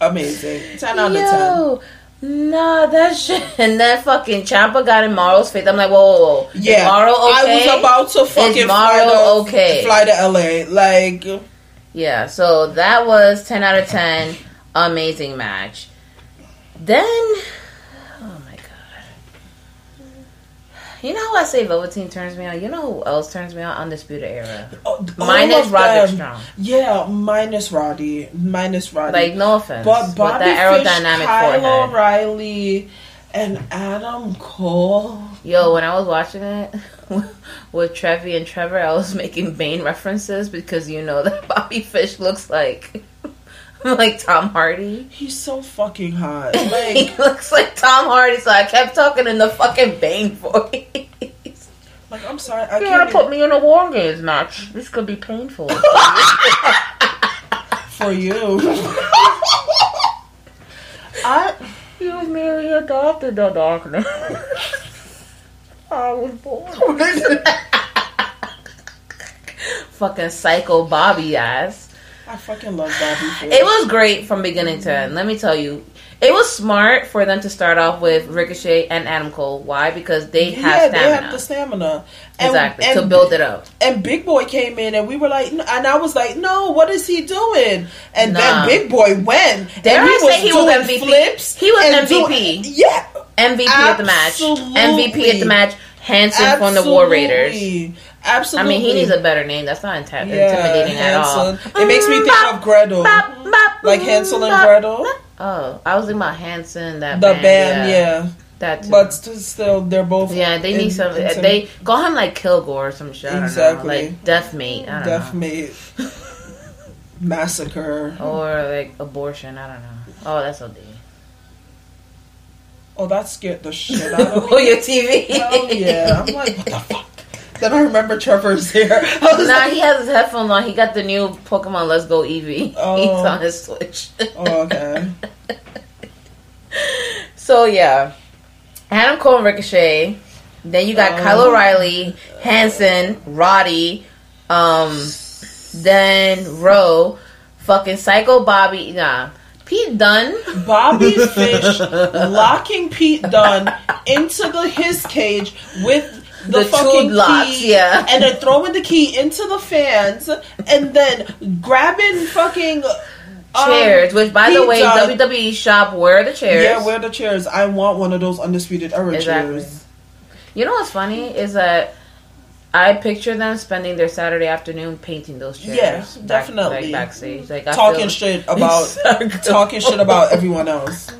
amazing. ten out of ten. Nah, that shit. And then fucking Ciampa got in Mauro's face. I'm like, whoa, whoa, whoa. Yeah. Is Mauro okay? I was about to fucking fly to, okay? fly to L A. Like, yeah, so that was ten out of ten. Amazing match. Then, oh my God. You know how I say Velveteen turns me on? You know who else turns me on? Undisputed Era. Oh, minus Roderick Strong. Yeah, minus Roddy. Minus Roddy. Like, no offense. But Bobby Fish, Kyle O'Reilly, and Adam Cole. Yo, when I was watching it with Trevi and Trevor, I was making vain references because you know that Bobby Fish looks like... like Tom Hardy. He's so fucking hot. Like, he looks like Tom Hardy, so I kept talking in the fucking Bane voice. Like, I'm sorry. I you can't want to even... put me in a War Games match. This could be painful. For you. I... He was merely adopted the darkness. I was born. Fucking psycho Bobby ass. I fucking love Bobby Fish. It was great from beginning to end. Let me tell you. It was smart for them to start off with Ricochet and Adam Cole. Why? Because they have yeah, stamina. Yeah, they have the stamina. And, exactly. And, to build it up. And Big Boy came in and we were like, and I was like, no, what is he doing? And nah. Then Big Boy went. Dare I say he was M V P? Flips he was M V P. Doing, yeah. M V P at the match. M V P at the match. Hanson from the War Raiders. Absolutely. I mean, he needs a better name. That's not inti- yeah, intimidating Hansel. At all. It makes me think mm-hmm. of Gretel. Mm-hmm. Like Hansel and Gretel. Oh, I was thinking about Hanson. That the band, band yeah. yeah. That too. But still, they're both. Yeah, they in, need some. Intim- they call him like Kilgore or some shit. Exactly. Like Deathmate. I don't Deathmate. Massacre. Or like Abortion. I don't know. Oh, that's O D. Oh, that scared the shit out of me. Oh, your T V? Hell yeah. I'm like, what the fuck? Then I remember Trevor's here. Nah, like, he has his headphones on. He got the new Pokemon Let's Go Eevee. Oh. He's on his Switch. Oh, okay. So, yeah. Adam Cole and Ricochet. Then you got um, Kyle O'Reilly, Hanson, Roddy, um, then Rowe, fucking Psycho Bobby. Nah. Pete Dunne. Bobby Fish locking Pete Dunne into the his cage with... The, the fucking locks, key, yeah, and then throwing the key into the fans, and then grabbing fucking um, chairs. Which, by the way, done. W W E shop, where are the chairs? Yeah, where are the chairs? I want one of those Undisputed Era exactly. chairs. You know what's funny is that I picture them spending their Saturday afternoon painting those chairs. Yes, yeah, definitely back, like, backstage, like I talking feel, shit about so talking shit about everyone else.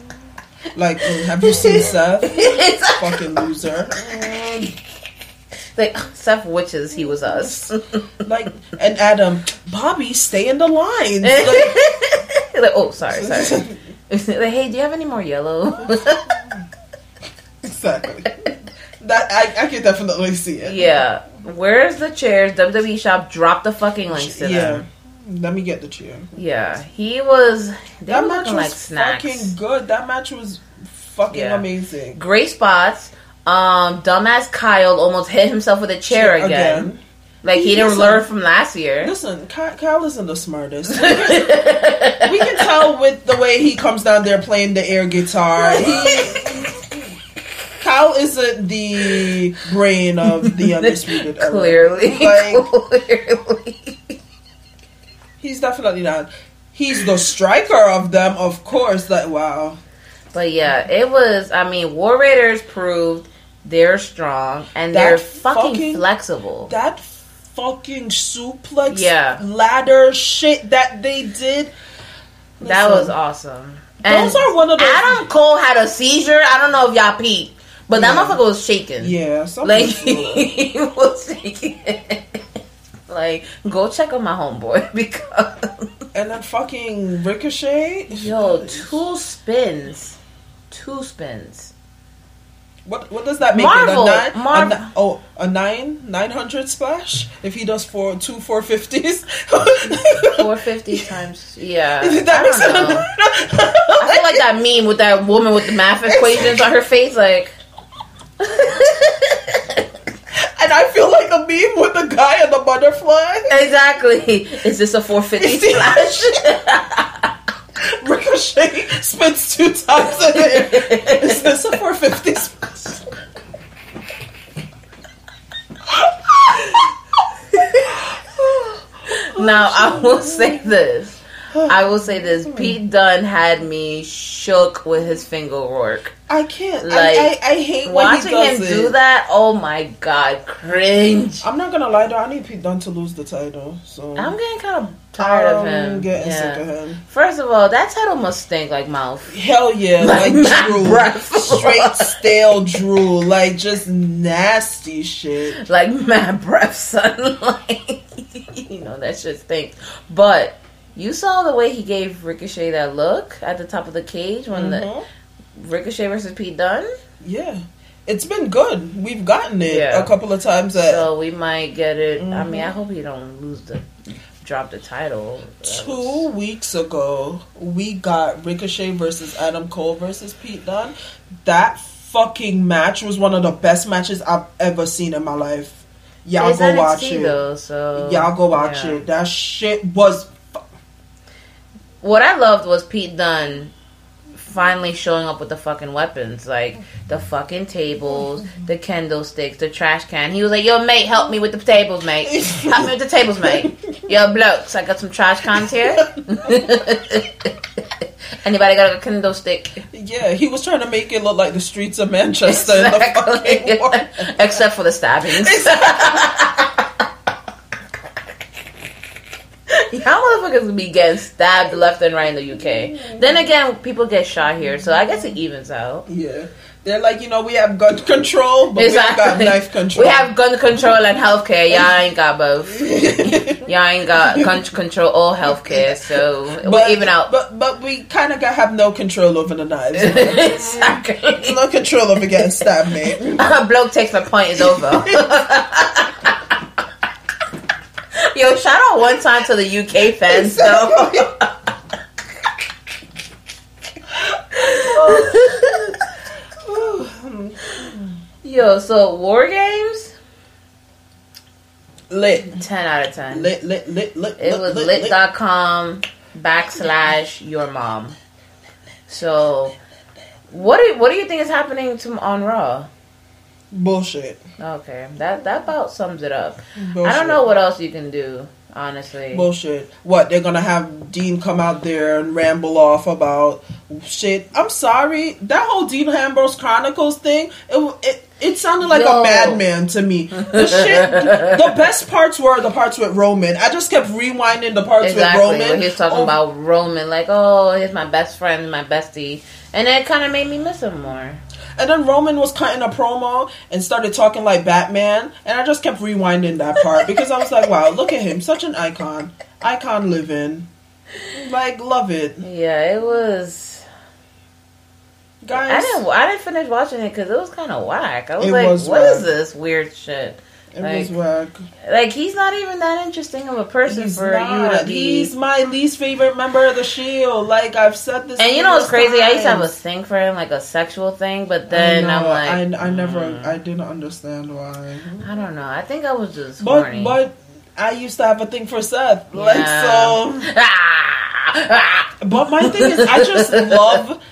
Like, oh, have you seen Seth? Fucking loser. Like, Seth Witches, he was us. Like, and Adam, Bobby, stay in the lines. Like, like oh, sorry, sorry. Like, hey, do you have any more yellow? Exactly. That I, I can definitely see it. Yeah. Where's the chairs? W W E shop, drop the fucking links to yeah. them. Let me get the chair. Yeah. He was... They that were match was like snacks. Fucking good. That match was fucking yeah. amazing. Great spots. Um, dumbass Kyle almost hit himself with a chair again. again. Like, he, he didn't learn from last year. Listen, Kyle, Kyle isn't the smartest. We can, we can tell with the way he comes down there playing the air guitar. He, Kyle isn't the brain of the Undisputed Era. Clearly. Like, clearly. He's definitely not. He's the striker of them, of course. Like, wow. But yeah, it was, I mean, War Raiders proved They're strong. And that they're fucking, fucking flexible. That fucking suplex yeah. ladder shit that they did. Listen, that was awesome. And those are one of those. Adam Cole had a seizure. I don't know if y'all peeped. But that yeah. motherfucker was shaking. Yeah. Like, he was shaking. Like, go check on my homeboy. Because... And that fucking Ricochet. Yo, two spins. Two spins. What what does that make? Marvel. It? A nine, Marvel. A, oh, a nine? nine hundred splash? If he does four, two four fifties? four fifty times, yeah. That I makes don't know. I feel like that meme with that woman with the math equations on her face, like... And I feel like a meme with the guy and the butterfly. Exactly. Is this a four fifty splash? Ricochet spins two times in the air. Is this a four fifty splash? Now, I will say this. I will say this. Pete Dunne had me shook with his finger work. I can't. Like, I, I, I hate watching when he does him it. do that. Oh my god, cringe. I'm not gonna lie though. I need Pete Dunne to lose the title. So I'm getting kind of tired I'm of him. I'm getting yeah. sick of him. First of all, that title must stink like mouth. Hell yeah, like, like drool, breath. Straight stale drool, like just nasty shit. Like mad breath, son. Like you know that shit stinks, but. You saw the way he gave Ricochet that look at the top of the cage when mm-hmm. the Ricochet versus Pete Dunne? Yeah. It's been good. We've gotten it yeah. a couple of times. At- so we might get it. Mm-hmm. I mean, I hope he don't lose the... Drop the title. Two was... weeks ago, we got Ricochet versus Adam Cole versus Pete Dunne. That fucking match was one of the best matches I've ever seen in my life. Y'all it's go N X T, watch it. Though, so... Y'all go watch yeah. it. That shit was... What I loved was Pete Dunne finally showing up with the fucking weapons. Like, the fucking tables, the kendo sticks, the trash can. He was like, yo, mate, help me with the tables, mate. Help me with the tables, mate. Yo, blokes, I got some trash cans here. Anybody got a kendo stick? Yeah, he was trying to make it look like the streets of Manchester. Exactly. In the fucking war. Except for the stabbings. Y'all motherfuckers be getting stabbed left and right in the U K. Then again, people get shot here, so I guess it evens out. Yeah. They're like, you know, we have gun control, but exactly. we have got knife control. We have gun control and healthcare. Y'all ain't got both. Y'all ain't got gun control or healthcare, so we'll even out. But but we kind of have no control over the knives. Exactly. No control over getting stabbed, man. A bloke takes a point, it's over. Yo, shout out one time to the U K fans, exactly. though. Oh. Yo, so War Games? Lit. ten out of ten. Lit, lit, lit, lit. It was lit dot com backslash your mom. So, what do, what do you think is happening to, on Raw? Bullshit. Okay, that that about sums it up. Bullshit. I don't know what else you can do, honestly. Bullshit. What, they're gonna have Dean come out there and ramble off about shit? I'm sorry, that whole Dean Ambrose Chronicles thing, it it, it sounded like Yo. a madman to me. The shit, the best parts were the parts with Roman. I just kept rewinding the parts exactly, with Roman. When he was talking oh. about Roman, like, oh, he's my best friend, my bestie, and it kind of made me miss him more. And then Roman was cutting a promo and started talking like Batman. And I just kept rewinding that part because I was like, wow, look at him. Such an icon. Icon living. Like, love it. Yeah, it was... Guys... I didn't, I didn't finish watching it because it was kind of whack. I was like, was what whack. is this weird shit? It like, was whack. Like, he's not even that interesting of a person he's for not. you to be. He's my least favorite member of the Shield. Like, I've said this. And you know what's crazy? Times. I used to have a thing for him, like a sexual thing, but then I'm like, I, I never, mm. I didn't understand why. I don't know. I think I was just but, horny. But I used to have a thing for Seth. Yeah. Like, so. But my thing is, I just love.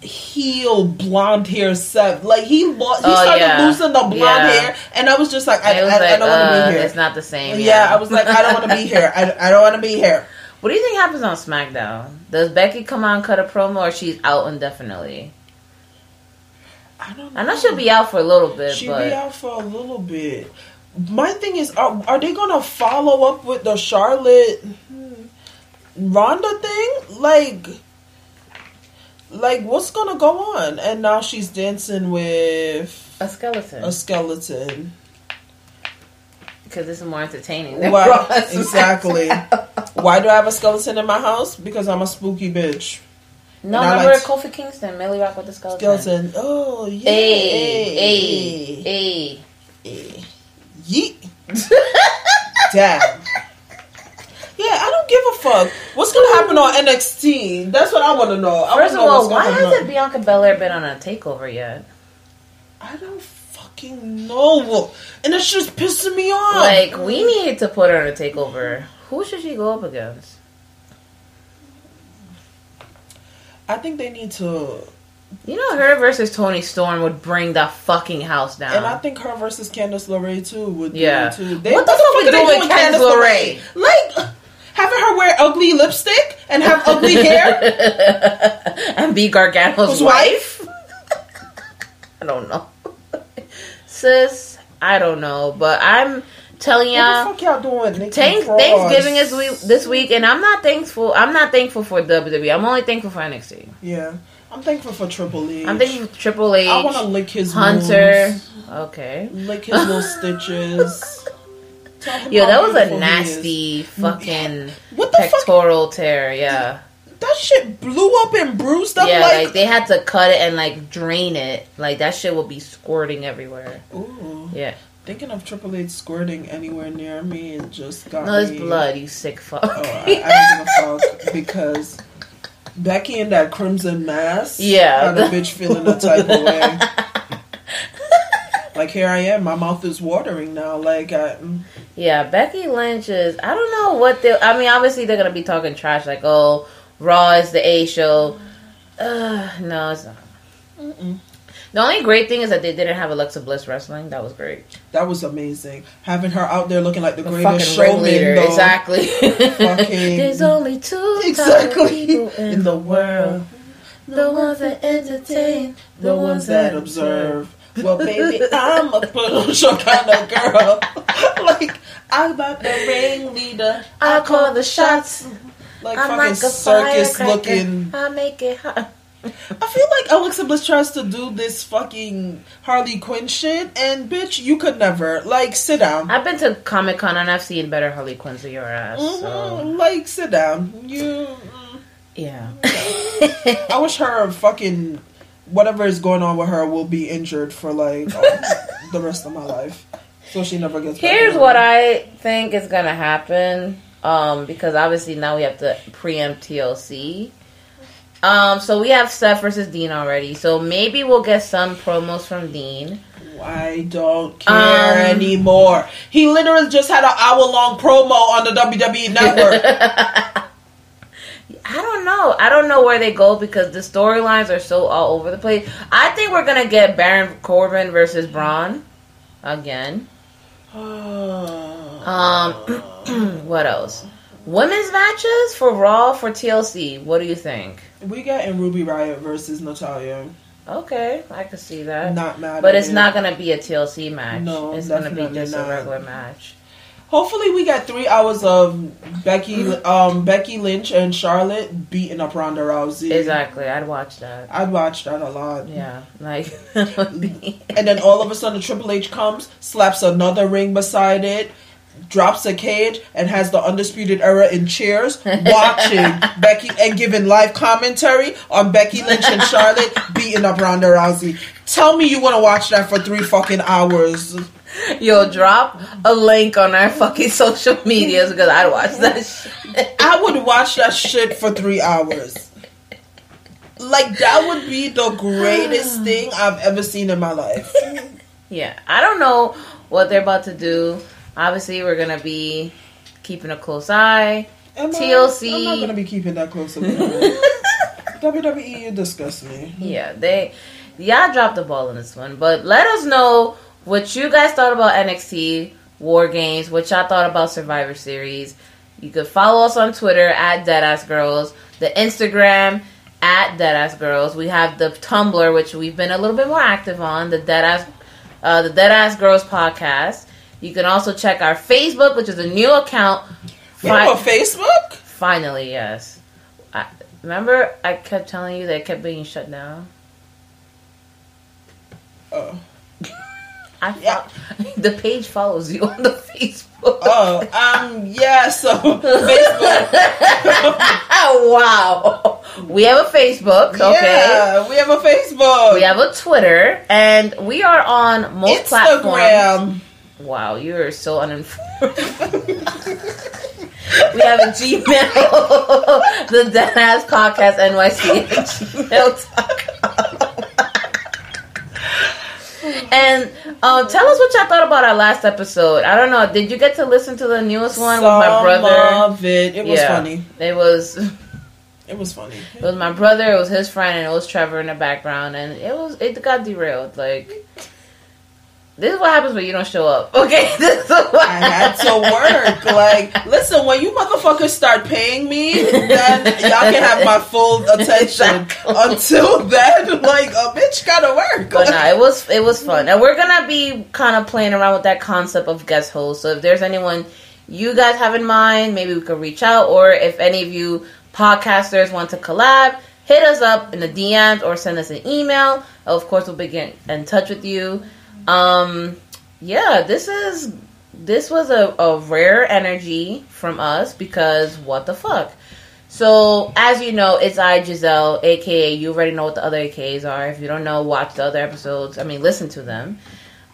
Heel blonde hair Seth, like he lo- he oh, started yeah. losing the blonde yeah. hair, and I was just like, I, I, like, I don't uh, want to be here. It's not the same. Yeah, yeah. I was like, I don't want to be here. I, I don't want to be here. What do you think happens on SmackDown? Does Becky come on, cut a promo, or she's out indefinitely? I don't know. I know she'll be out for a little bit. She'll but... be out for a little bit. My thing is, are, are they gonna follow up with the Charlotte Ronda thing? Like, like what's gonna go on? And now she's dancing with a skeleton. A skeleton. Because it's more entertaining. Than well, exactly. Why do I have a skeleton in my house? Because I'm a spooky bitch. No, and remember like Kofi Kingston, Millie Rock with the skeleton. Skeleton. Oh, yeah. Hey, hey, hey, hey. Yeet. Damn. Yeah, I don't give a fuck. What's going to happen on N X T? That's what I want to know. I First of know all, why hasn't Bianca Belair been on a takeover yet? I don't fucking know. And that shit's pissing me off. Like, we need to put her on a takeover. Who should she go up against? I think they need to... You know, her versus Toni Storm would bring the fucking house down. And I think her versus Candice LeRae, too, would yeah. do too. They, what the fuck are they doing with Candice LeRae? Like, having her wear ugly lipstick and have ugly hair? And be Gargano's wife? I don't know. Sis, I don't know. But I'm... telling y'all, what the fuck y'all doing? Thanks, Thanksgiving is we, this week, and I'm not thankful. I'm not thankful for W W E. I'm only thankful for N X T. Yeah, I'm thankful for Triple H. I'm thankful for Triple H. I want to lick his Hunter. Moves. Okay, lick his little stitches. Yo, that was a nasty fucking what the pectoral fuck? Tear. Yeah, that shit blew up and bruised up. Yeah, like, like they had to cut it and like drain it. Like that shit will be squirting everywhere. Ooh. Yeah. Thinking of Triple H squirting anywhere near me and just got no, it's me. Blood, you sick fuck. Oh, I, I don't give a fuck because Becky in that crimson mask yeah. had a bitch feeling a type of way. Like, here I am. My mouth is watering now. Like, I... Yeah, Becky Lynch is... I don't know what they... I mean, obviously, they're going to be talking trash like, oh, Raw is the A show. Uh, no, it's not. Mm-mm. The only great thing is that they didn't have Alexa Bliss wrestling. That was great. That was amazing. Having her out there looking like the, the greatest showman, though. Exactly. Fucking... There's only two exactly. people in, in the world. The ones that entertain. The ones that observe. Well, baby, I'm a potential kind of girl. Like, I'm about the ringleader. I call the shots. Like I'm fucking like a circus looking. I make it hot. I feel like Alexa Bliss tries to do this fucking Harley Quinn shit, and bitch, you could never. Like, sit down. I've been to Comic Con and I've seen better Harley Quinns than your ass. Mm-hmm. So. Like, sit down. You. Yeah. I wish her fucking whatever is going on with her will be injured for like oh, the rest of my life, so she never gets. Here's what I think is gonna happen, um, because obviously now we have to preempt T L C. Um, so we have Seth versus Dean already. So maybe we'll get some promos from Dean. I don't care um, anymore. He literally just had an hour-long promo on the W W E Network. I don't know. I don't know where they go because the storylines are so all over the place. I think we're going to get Baron Corbin versus Braun again. um, what else? Women's matches for Raw for T L C. What do you think? We got in Ruby Riott versus Natalya. Okay, I can see that. Not mad, but it's it. not gonna be a T L C match. No, it's gonna be just not. a regular match. Hopefully, we got three hours of Becky, um, Becky Lynch and Charlotte beating up Ronda Rousey. Exactly, I'd watch that. I'd watch that a lot. Yeah, like, and then all of a sudden, Triple H comes, slaps another ring beside it. Drops a cage and has the Undisputed Era in chairs watching Becky and giving live commentary on Becky Lynch and Charlotte beating up Ronda Rousey. Tell me you want to watch that for three fucking hours. Yo, drop a link on our fucking social medias because I'd watch that shit. I would watch that shit for three hours. Like, that would be the greatest thing I've ever seen in my life. Yeah, I don't know what they're about to do. Obviously, we're going to be keeping a close eye. Am T L C. I, I'm not going to be keeping that close of W W E, you disgust me. Yeah, they, y'all dropped the ball on this one. But let us know what you guys thought about N X T, War Games, what y'all thought about Survivor Series. You could follow us on Twitter at Deadass Girls, the Instagram at Deadass Girls. We have the Tumblr, which we've been a little bit more active on, the Deadass, uh, the Deadass Girls podcast. You can also check our Facebook, which is a new account. We Fi- have a Facebook? Finally, yes. I, remember, I kept telling you that it kept being shut down. Oh. I yeah. fo- the page follows you on the Facebook. Oh, um, yeah, so Facebook. Wow. We have a Facebook, okay. Yeah, we have a Facebook. We have a Twitter, and we are on most Instagram. Platforms. Wow, you are so uninformed. We have a Gmail, the Deadass Podcast N Y C at gmail dot com. And uh, tell us what y'all thought about our last episode. I don't know. Did you get to listen to the newest one Some with my brother? Love it. It was yeah. funny. It was. It was funny. It was my brother. It was his friend, and it was Trevor in the background. And it was. It got derailed. Like this is what happens when you don't show up. Okay. This is what I had to work. Like, listen, when you motherfuckers start paying me, then y'all can have my full attention. Until then, like, a bitch gotta work. But no, it was it was fun. And we're gonna be kind of playing around with that concept of guest hosts. So if there's anyone you guys have in mind, maybe we could reach out. Or if any of you podcasters want to collab, hit us up in the D Ms or send us an email. Of course, we'll be getting in touch with you. Um, yeah, this is, this was a, a rare energy from us because what the fuck? So, as you know, it's I, Giselle, A K A, you already know what the other A K As are. If you don't know, watch the other episodes. I mean, listen to them.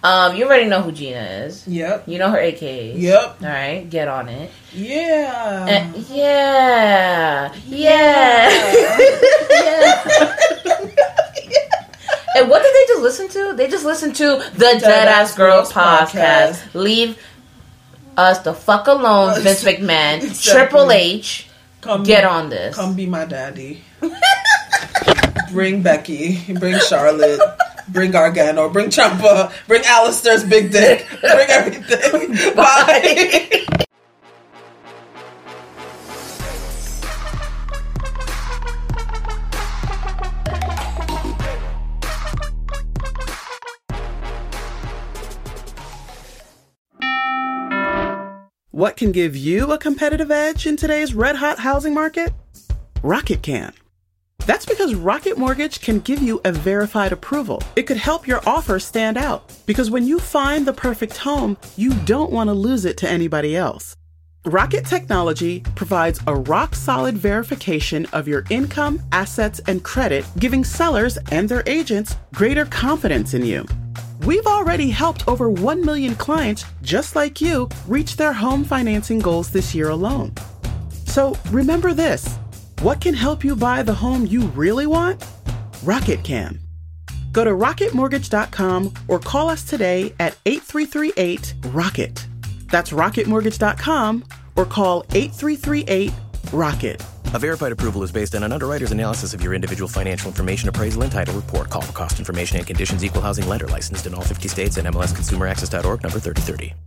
Um, you already know who Gina is. Yep. You know her A K As. Yep. All right, get on it. Yeah. And, yeah. Yeah. Yeah. Yeah. And what did they just listen to? They just listened to the Deadass, Deadass Girls, Girls podcast. podcast. Leave us the fuck alone, Vince McMahon. Exactly. Triple H, come get be, on this. Come be my daddy. Bring Becky. Bring Charlotte. Bring Gargano. Bring Ciampa. Bring Aleister's big dick. Bring everything. Bye. Bye. What can give you a competitive edge in today's red-hot housing market? Rocket can. That's because Rocket Mortgage can give you a verified approval. It could help your offer stand out. Because when you find the perfect home, you don't want to lose it to anybody else. Rocket Technology provides a rock-solid verification of your income, assets, and credit, giving sellers and their agents greater confidence in you. We've already helped over one million clients just like you reach their home financing goals this year alone. So remember this, what can help you buy the home you really want? Rocket can. Go to rocket mortgage dot com or call us today at eight three three eight ROCKET. That's rocket mortgage dot com or call eight three three eight ROCKET. A verified approval is based on an underwriter's analysis of your individual financial information appraisal and title report. Call for cost information and conditions. Equal housing lender licensed in all fifty states and M L S consumer access dot org number thirty thirty.